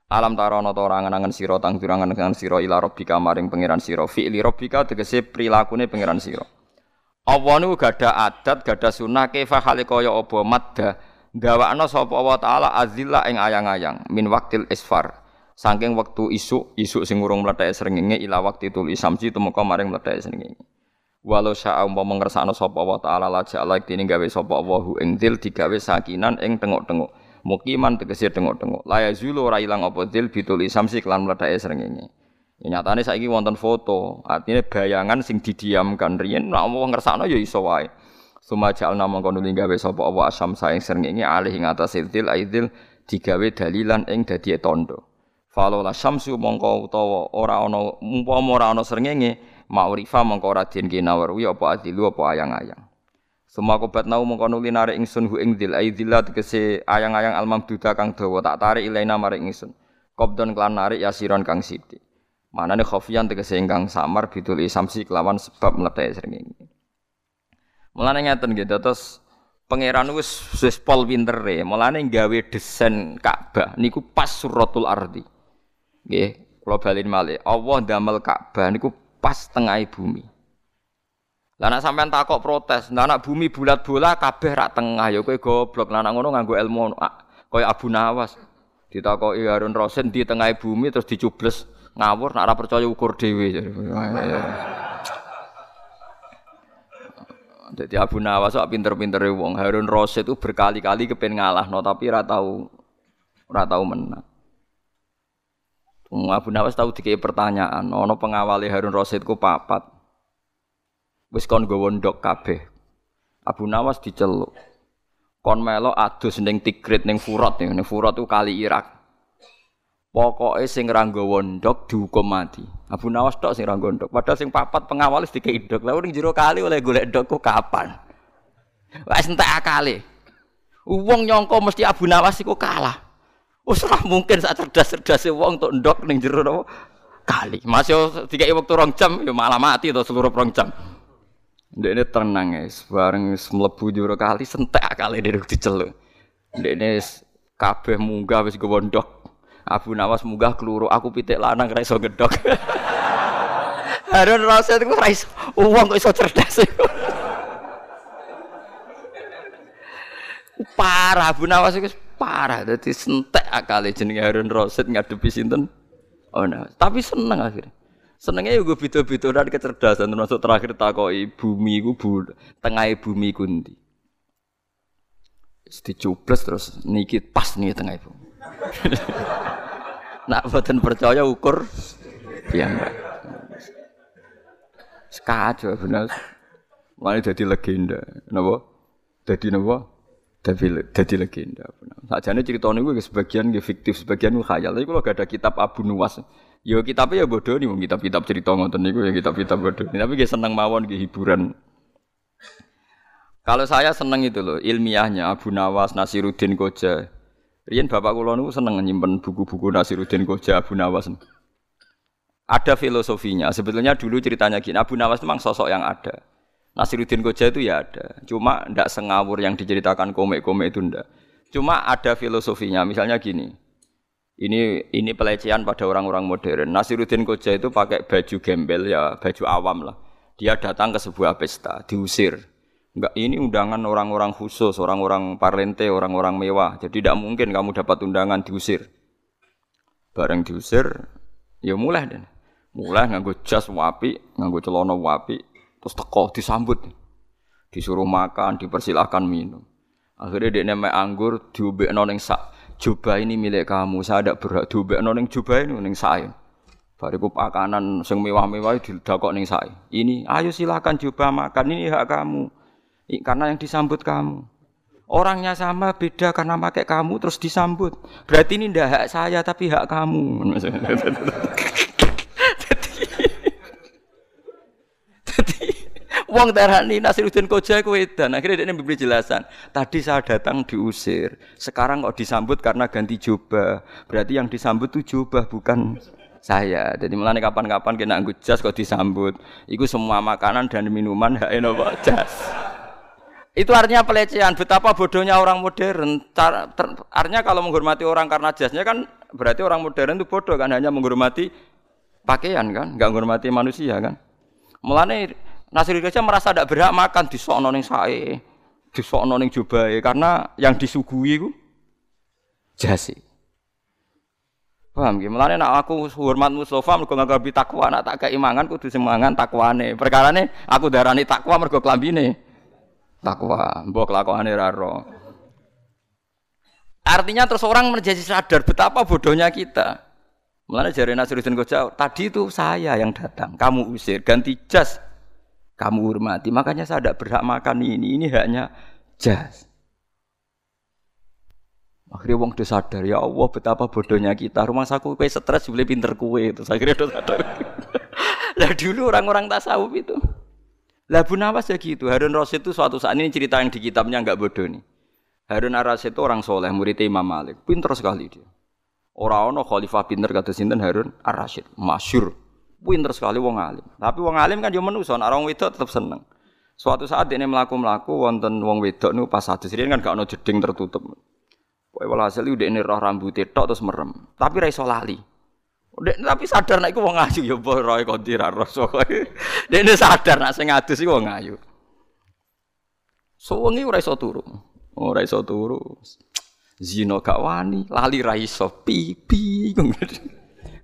Alam tarono to ora ngenangen sira tang turangan ngenangen sira ila rabbika maring pangeran sira fi'li rabbika tegese prilakune pangeran sira. Allah niku gadah adat gadah sunah kefa khale kaya apa madda ndawakna sapa wa taala azilla ing ayang-ayang min waktil isfar saking wektu isuk isuk sing urung mlethek srengenge ila wakti tul isamsi temeka maring mlethek srengenge. Walau syaa umpama ngersakna sapa wa taala lajak laik dene gawe sapa wa hu ing dil digawe sakinan ing tengok-tengok. Mukiman tegese tengok-tengok. Laya zulu ora ilang apa dil bitul isamsi kelan mledake srengenge. Ya nyatane saiki wonten foto, artine bayangan sing didiamkan riyen nek wong ngersakno ya iso wae. Sumajalna mongko nuli gawe sapa apa asam saing srengenge alih ing atas dil aidil digawe dalilan ing dadi tondo. Falola syamsu mongko utawa ora ana umpama ora ana srengenge, ma'rifa mongko ora den kinawerwi apa adilu apa ayang-ayang. Semua kobat nau mengkono linarik ingsun hu ing dil aidillah tegese ayang-ayang almamduda kang dawa tak tarik ilaina maring ingsun qabdon kelan narik yasiron kang sithik manane khofian tegese ingkang samar bidul isamsi kelawan sebab mlethek srengenge. Mulane ngaten nggih dados pangeran wis wis pol wintere mulane gawe desain Ka'bah niku pas suratul ardi nggih kula balen malih Allah ndamel Ka'bah niku pas tengahe bumi. Lah nek sampean takok protes, lah nek bumi bulat bola kabeh rak tengah ya kowe goblok. Lah nek ngono nganggo ilmu kaya Abu Nawas. Ditakoki Harun ar-Rashid di tengah bumi terus dicubles ngawur nek ora percaya ukur dhewe. Dadi Abu Nawas kok pinter-pintere wong. Harun ar-Rashid itu berkali-kali kepen ngalahno tapi ora tau ora tau menang. Wong Abu Nawas tau dikei pertanyaan, ana pengawali Harun ar-Rashid ku papat. Wis kon nggawa ndok kabeh. Abu Nawas diceluk. Kon melok adus ning Tigrit ning Furat ning Furat ku kali Irak. Pokoke sing ra nggawa ndok dihukum mati. Abu Nawas tok sing ra nggawa ndok. Padahal sing papat pengawal wis dikei ndok. Lah ning jero kali oleh golek ndokku kapan? Wis entek akale. Wong nyangka mesti Abu Nawas iku kalah. Wis ora mungkin sak cerdas-cerdase wong tok ndok ning jero napa kali. Masih dikei wektu rong jam ya malah mati to seluruh rong jam. Ndekne tenang guys, bareng wis mlebu jero kali sentek akale ndek diceluk. Ndekne kabeh munggah wis gowondok. Abu Nawas munggah keluru, aku pitik lanang ra iso gedhok. Harun Rasid iku ra iso, wong kok iso cerdas. Parah Abu Nawas iku parah, dadi sentek akale jenenge Harun Rasid ngadepi sinten? Oh nah, tapi seneng akhirnya. Senengnya juga beda-beda dan kecerdasan termasuk terakhir takoi bumi ku bu, tengah bumi kunti dicubles terus niki pas nih tengah bumi nak buatan percaya ukur ya enggak sekadar benar mana jadi legenda nabo jadi nabo jadi jadi legenda sajane ceritanya gue sebagian gue fiktif sebagian gue khayal tapi kalau gak ada kitab Abu Nawas yo kitabnya ya bodoh nih, kitab-kitab cerita ngoten niku ya kitab-kitab bodoh. Tapi nggih seneng mawon nggih hiburan. Kalau saya seneng itu loh, ilmiahnya Abu Nawas, Nasiruddin Khoja. Riyen bapak kula niku seneng nyimpen buku-buku Nasiruddin Khoja, Abu Nawas. Ada filosofinya. Sebetulnya dulu ceritanya gini, Abu Nawas memang sosok yang ada. Nasiruddin Khoja itu ya ada. Cuma ndak sengawur yang diceritakan komik-komik itu ndak. Cuma ada filosofinya. Misalnya gini. Ini ini pelecehan pada orang-orang modern. Nasiruddin Khoja itu pakai baju gembel ya, baju awam lah. Dia datang ke sebuah pesta, diusir. Enggak, ini undangan orang-orang khusus, orang-orang parlente, orang-orang mewah. Jadi tidak mungkin kamu dapat undangan diusir. Bareng diusir, ya mulai deh. Mulai nganggo jas wapi, nganggo celana wapi, terus teko disambut. Disuruh makan, dipersilahkan minum. Akhirnya dia mek anggur diobekno ning sak jubah ini milik kamu, saya tidak berhak diobekno ning jubah ini ning saya. Bariku pakanan sing mewah-mewah didakok ning saya. Ini, ayo silakan jubah makan, ini hak kamu. I, karena yang disambut kamu. Orangnya sama, beda karena pakai kamu terus disambut. Berarti ini ndak hak saya tapi hak kamu. wong terani Nasiruddin Khoja iku edan. Akhire dekne mbeli jelasan. Tadi saya datang diusir, sekarang kok disambut karena ganti jubah. Berarti yang disambut itu jubah bukan saya. Jadi mulane kapan-kapan kena nggo jas kok disambut. Iku semua makanan dan minuman hae nopo jas. Itu artinya pelecehan, betapa bodohnya orang modern. Cara, ter, artinya kalau menghormati orang karena jasnya kan berarti orang modern itu bodoh kan, hanya menghormati pakaian kan, enggak menghormati manusia kan. Mulane Nasiruddin Khoja merasa tidak berhak makan disokno ning sae, disokno ning jubahe karena yang disuguhi ku jase. Paham nggih? Mulane nek aku hormat Mustofa mergo nggawe takwa, nek tak kei mangan kudu semangan takwane. Perkarane aku darani takwa mergo klambine. Takwa, mbok lakokane ra ro. Artinya terus orang menjadi sadar betapa bodohnya kita. Mulane jare Nasiruddin Khoja, tadi itu saya yang datang, kamu usir, ganti jas, kamu hormati. Makanya saya tidak berhak makan ini, ini haknya jas. Akhirnya wong udah sadar, ya Allah betapa bodohnya kita. Rumah saku kue stres, boleh pinter kue itu. Akhirnya udah sadar. Lah dulu orang-orang tasawuf itu. Lah Abu Nawas ya gitu. Harun ar-Rashid itu suatu saat ini cerita yang di kitabnya enggak bodoh nih. Harun ar-Rashid itu orang soleh, murid Imam Malik, pinter sekali dia. Ora ana khalifah pinter kados sinten Harun ar-Rashid, masyhur. Pinter sekali wong alim. Tapi wong alim kan yo menungso, nek wong wedok tetep seneng. Suatu saat dene mlaku-mlaku wonten wong wedok niku pas adus riyen kan gak ana jeding tertutup. Pokoke walhasil dekne roh rambuté tok terus merem. Tapi ra iso lali. Dek, tapi sadar nek iku wong ayu ya apa roe konti ra rasa kowe. Dene sadar nek sing ngadus iku wong ayu. Suwengi ora iso turu. Ora iso turu. Zina gak wani, lali ra iso pipi.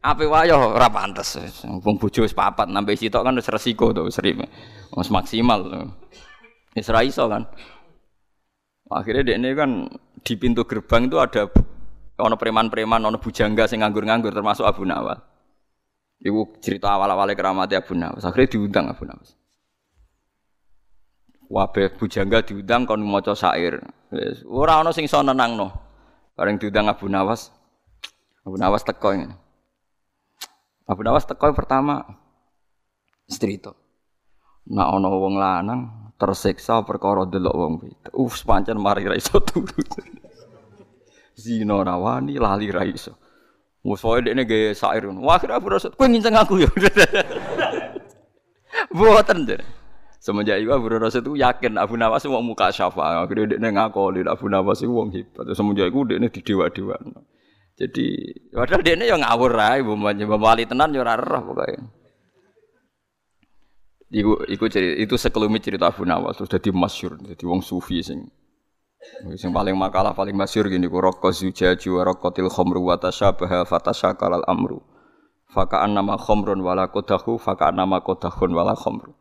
Ape wae ya ora pantes. Wong bojo wis papat nampi sitok kan wis resiko to, wis wis maksimal. Wis ra iso kan. Akhirnya dekne kan di pintu gerbang itu ada ono preman-preman, ono bujangga sing nganggur-nganggur termasuk Abu Nawas. Iku cerita awal-awale keramate Abu Nawas. Akhire diundang Abu Nawas. Wabe bujangga diundang kon maca syair. Wis ora ono sing iso nenangno. Bareng diundang Abu Nawas. Abu Nawas teko ngene. Abu Nawas teko pertama cerita. Nek ana wong lanang tersiksa perkara delok wong wedok. Uf, pancen mari ra iso turu. Zina ora wani, lali ra iso. Musoe dekne gawe syair ngono. Wah, akhire Abu Rashid, kowe nginceng aku ya. Mboten. Semenjak iku Abu Rashid itu yakin Abu Nawas wong muka syafa. Akhire dekne ngakoni Abu Nawas iku wong hebat. Semenjak iku dekne didewa-dewano. Jadi, padahal dekne ya ngawur ae, mbok wali tenan ya ora roh pokoke. Iku iku cerita, itu sekelumit cerita Abu Nawas terus dadi masyhur, dadi wong sufi sing yang paling makalah paling masyhur gini ku raqaz zujaju wa raqatil khamru wa tashabaha fatashakalal amru faka'anna ma khamrun wala qadahu faka'anna ma qadahun wala khamru.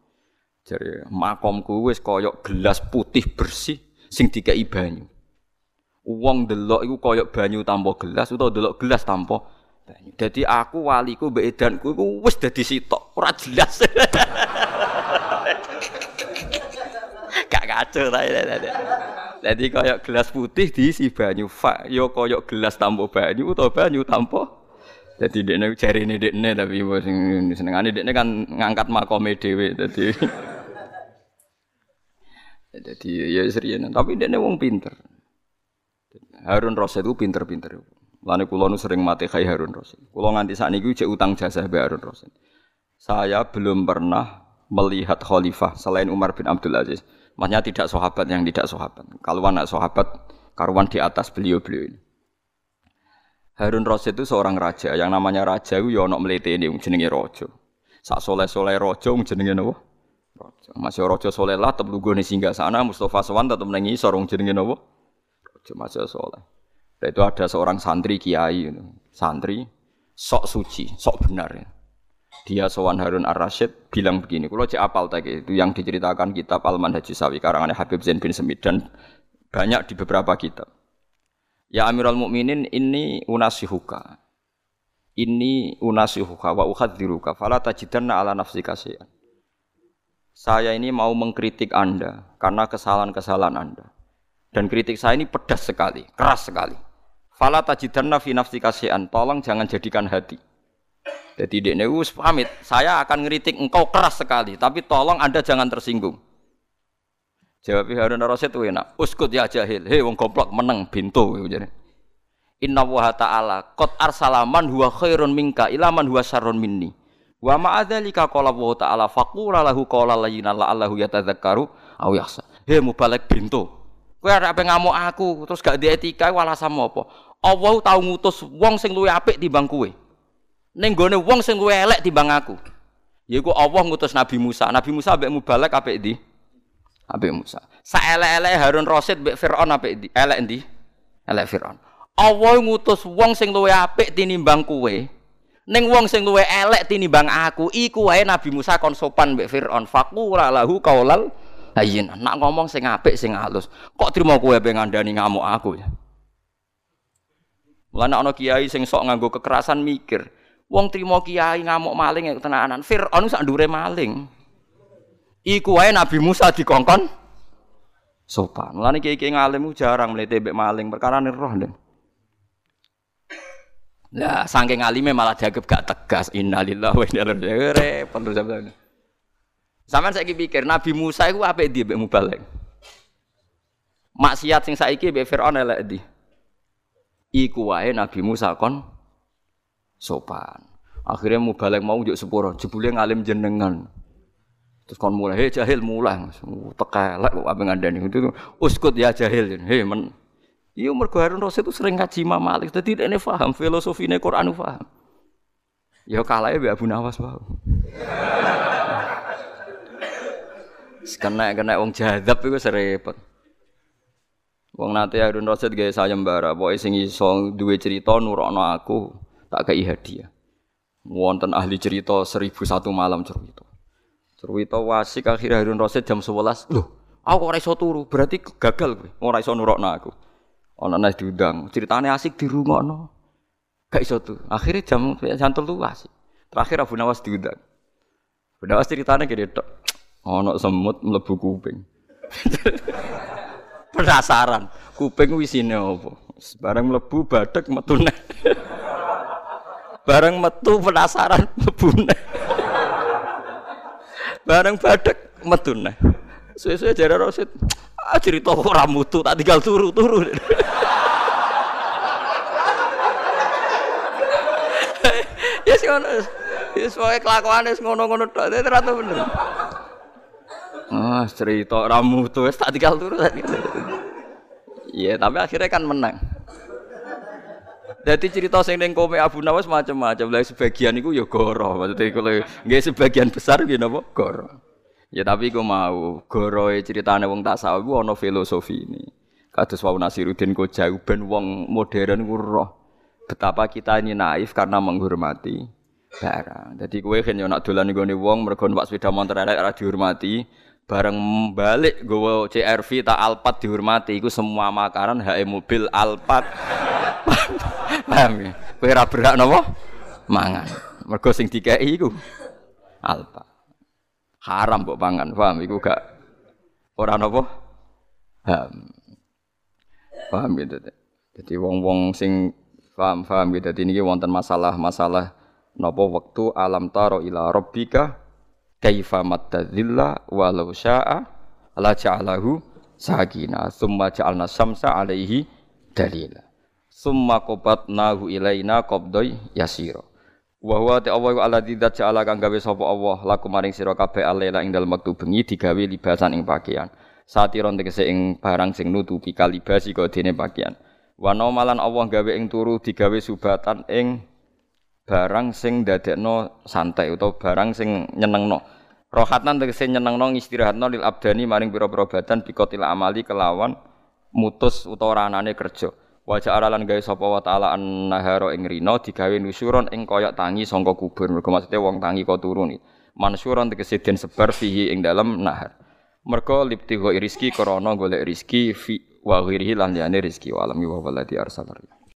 Jadi makomku wis kaya gelas putih bersih sing dikeki banyu. Wong delok iku kaya banyu tanpa gelas utawa delok gelas tanpa banyu. Dadi aku waliku mbek edanku iku wis dadi sitok ora jelas. Gak kacau ta. Jadi kaya gelas putih diisi banyu, fa yo kaya gelas tanpa banyu utawa banyu tanpa. Dadi dekne jarine dekne tapi sing senengane dekne kan ngangkat makome dhewe dadi. Dadi ya serian tapi dekne wong pinter. Harun Rashid ku pinter-pinter. Lane kula nu sering mate kai Harun Rashid. Kula nganti sakniki jek utang jasa mbek Harun Rashid. Saya belum pernah melihat khalifah selain Umar bin Abdul Aziz. Maksudnya tidak sahabat yang tidak sahabat. Kalau anak sahabat, karuan di atas beliau-beliau ini. Harun Rashid itu seorang raja. Yang namanya raja itu ya ada meleteni, jenenge raja. Sak soleh-soleh raja, jenenge apa? Raja. Masih raja soleh lah, tetap lugu di singgah sana, Mustafa Sowan tetap menengi, seorang jenenge apa? Raja masih soleh. Dan itu ada seorang santri kiai. Santri, sok suci, sok benar ya. Dia Sowan Harun ar-Rashid bilang begini, kalau cek apal tadi itu yang diceritakan kitab Al-Manhaj Sawi karangannya Habib Zain bin Semid dan banyak di beberapa kitab. Ya Amirul Mukminin, inni unasihuka, inni unasihuka wa ukhadziruka, fala tajidanna ala nafsika syai'an. Saya ini mau mengkritik Anda karena kesalahan-kesalahan Anda dan kritik saya ini pedas sekali, keras sekali. Fala tajidanna fi nafsika syai'an, tolong jangan jadikan hati. Jadi dia neus pamit, saya akan ngeritik engkau keras sekali, tapi tolong Anda jangan tersinggung. Jawab Harun ar-Rashid itu enak, uskut ya jahil, hei wong goblok meneng bintu. Inna wa ta'ala qad arsalaman huwa khairun minka ilaman huwa syarrun minni. Wa ma'adzalika qala wa ta'ala faqura lahu qala layyina la'allahu yatadzakkaru aw yahsa. Hei mubalek bintu. Kowe arek ape ngamuk aku terus gak duwe etika iku alasanmu apa? Allah tau ngutus wong sing luwih apik timbang kowe. Ning gone wong sing luwih elek timbang aku. Yaiku Allah ngutus Nabi Musa. Nabi Musa mbek mubalek apik ndi? Apik Musa. Saelek-eleke Harun Rasyid mbek Fir'aun apik ndi? Elek ndi? Elek Fir'aun. Allah ngutus wong sing luwih apik tinimbang kowe. Ning wong sing luwih elek tinimbang aku, iku wae Nabi Musa kon sopan mbek Fir'aun. Faqura lahu qaulal hayyin. Nak ngomong sing apik sing halus. Kok trimo kowe ape ngandani ngamuk aku ya? Lah nek ana kiai sing sok nganggo kekerasan mikir, wong trimo kiai ngamuk maling ya tenanan. Fir'aun sak ndure maling. Iku wae Nabi Musa dikongkon sopan. Mulane kiai-kiai ngalim jarang mlete mbek maling, perkarane roh ndek. Lah saking alime malah dianggap gak tegas. Innalillahi wa inna ilaihi raji'un. Penuh sampeyan. Sampeyan saiki pikir Nabi Musa iku apik ndi mbek mubalek? Maksiat sing saiki mbek Fir'aun elek ndi? Iku wae Nabi Musa kon sopan. Akhire mubalek mau njuk sepuro, jebule ngalim jenengan. Terus kon mulai, "Hei jahil mulai." Tekelek kok ape ngandani. Uskut ya jahil. Hei men iya, mergo Harun Rasyid itu sering ngaji Imam Malik, jadi ini paham, filosofine Qur'an paham. Ya kalahnya mbek Abu Nawas paham. Sekenek-kenek wong jadab itu serepet. Wong nanti Harun Rasyid gaya sayembara, pokoknya sing iso duwe cerita nurokno aku, tak kei hadiah. Wonten ahli cerita seribu satu malam cerita. Cerita wasik akhir Harun Rasyid jam sebelas, loh, aku ora iso turu, berarti gagal kowe, ora iso nurokno aku. Ana nek diundang, ceritane asik dirungokno. Gak iso tuh. Akhire jam jantel tuh asik. Terakhir Abu Nawas diundang. Abu Nawas ceritane gede tok. Ana semut mlebu kuping. Penasaran, kuping wisine apa? Barang mlebu badhek metu neh. Barang metu penasaran mlebu neh. Barang badhek metu neh. Suwe-suwe jare Rosid. Ah, cerita ora mutu, tak tinggal turu-turu. Ya sing ngono. Ya soe kelakuane wis ngono-ngono tok, ternyata bener. Ah, cerita ora mutu, wis tak tinggal turu. Iya, tapi akhirnya kan menang. Dadi cerita sing ning kowe Abu Nawas macam-macam. Lah sebagian iku ya goro, maksudnya kalau nggih sebagian besar ya napa goro. Ya tapi aku mau, goroe ceritane wong tasawuf ku ana filosofi ini. Kados wau Nasiruddin Khoja ben wong modern ku roh betapa kita ini naif karena menghormati barang. Jadi kowe yen yo nak dolan nggone wong mergo numpak sepeda motor elek ora dihormati, bareng balik nggowo C R V tak Alphard dihormati, iku semua makaran hake mobil Alphard. Paham ya? Kowe ora berhak napa? Mangan. Mergo sing dikeki iku Alphard. Haram mbok pangan, paham iku gak ora napa? Paham. Paham gitu. Dadi wong-wong sing paham-paham gitu dadi niki wonten masalah-masalah napa wektu alam taro ila rabbika kaifa matadzilla walau syaa la ja'alahu sakina summa ja'alna samsa alaihi dalila summa qabatnahu ilaina qabdai yasira. Wa huwa ta'awwa alladzi dza'ala kang gawe sapa Allah laku maring sira kabeh alela ing dalem wektu bengi digawe libasan ing pakaian. Satiron tegese ing barang sing nutupi kalibasi kodene pakaian. Wa nomalan Allah gawe ing turu digawe subatan ing barang sing dadekno santai utawa barang sing nyenengno. Rohatan tegese nyenengno istirahatno lil abdani maring pira-pira badan bikotil amali kelawan mutus utawa ranane kerja. Wajah aralan gawe sapa wa ta'ala an-nahara ing rina digawe nusuron ing koyok tangi sangka kubur mergo maksude wong tangi kok turu ni mansuron tegese den sebar fihi ing dalem nahar mergo liptiho rizki krana golek rizki fi wa ghirihi lan liyane rizki wa alam wa walati arsalar.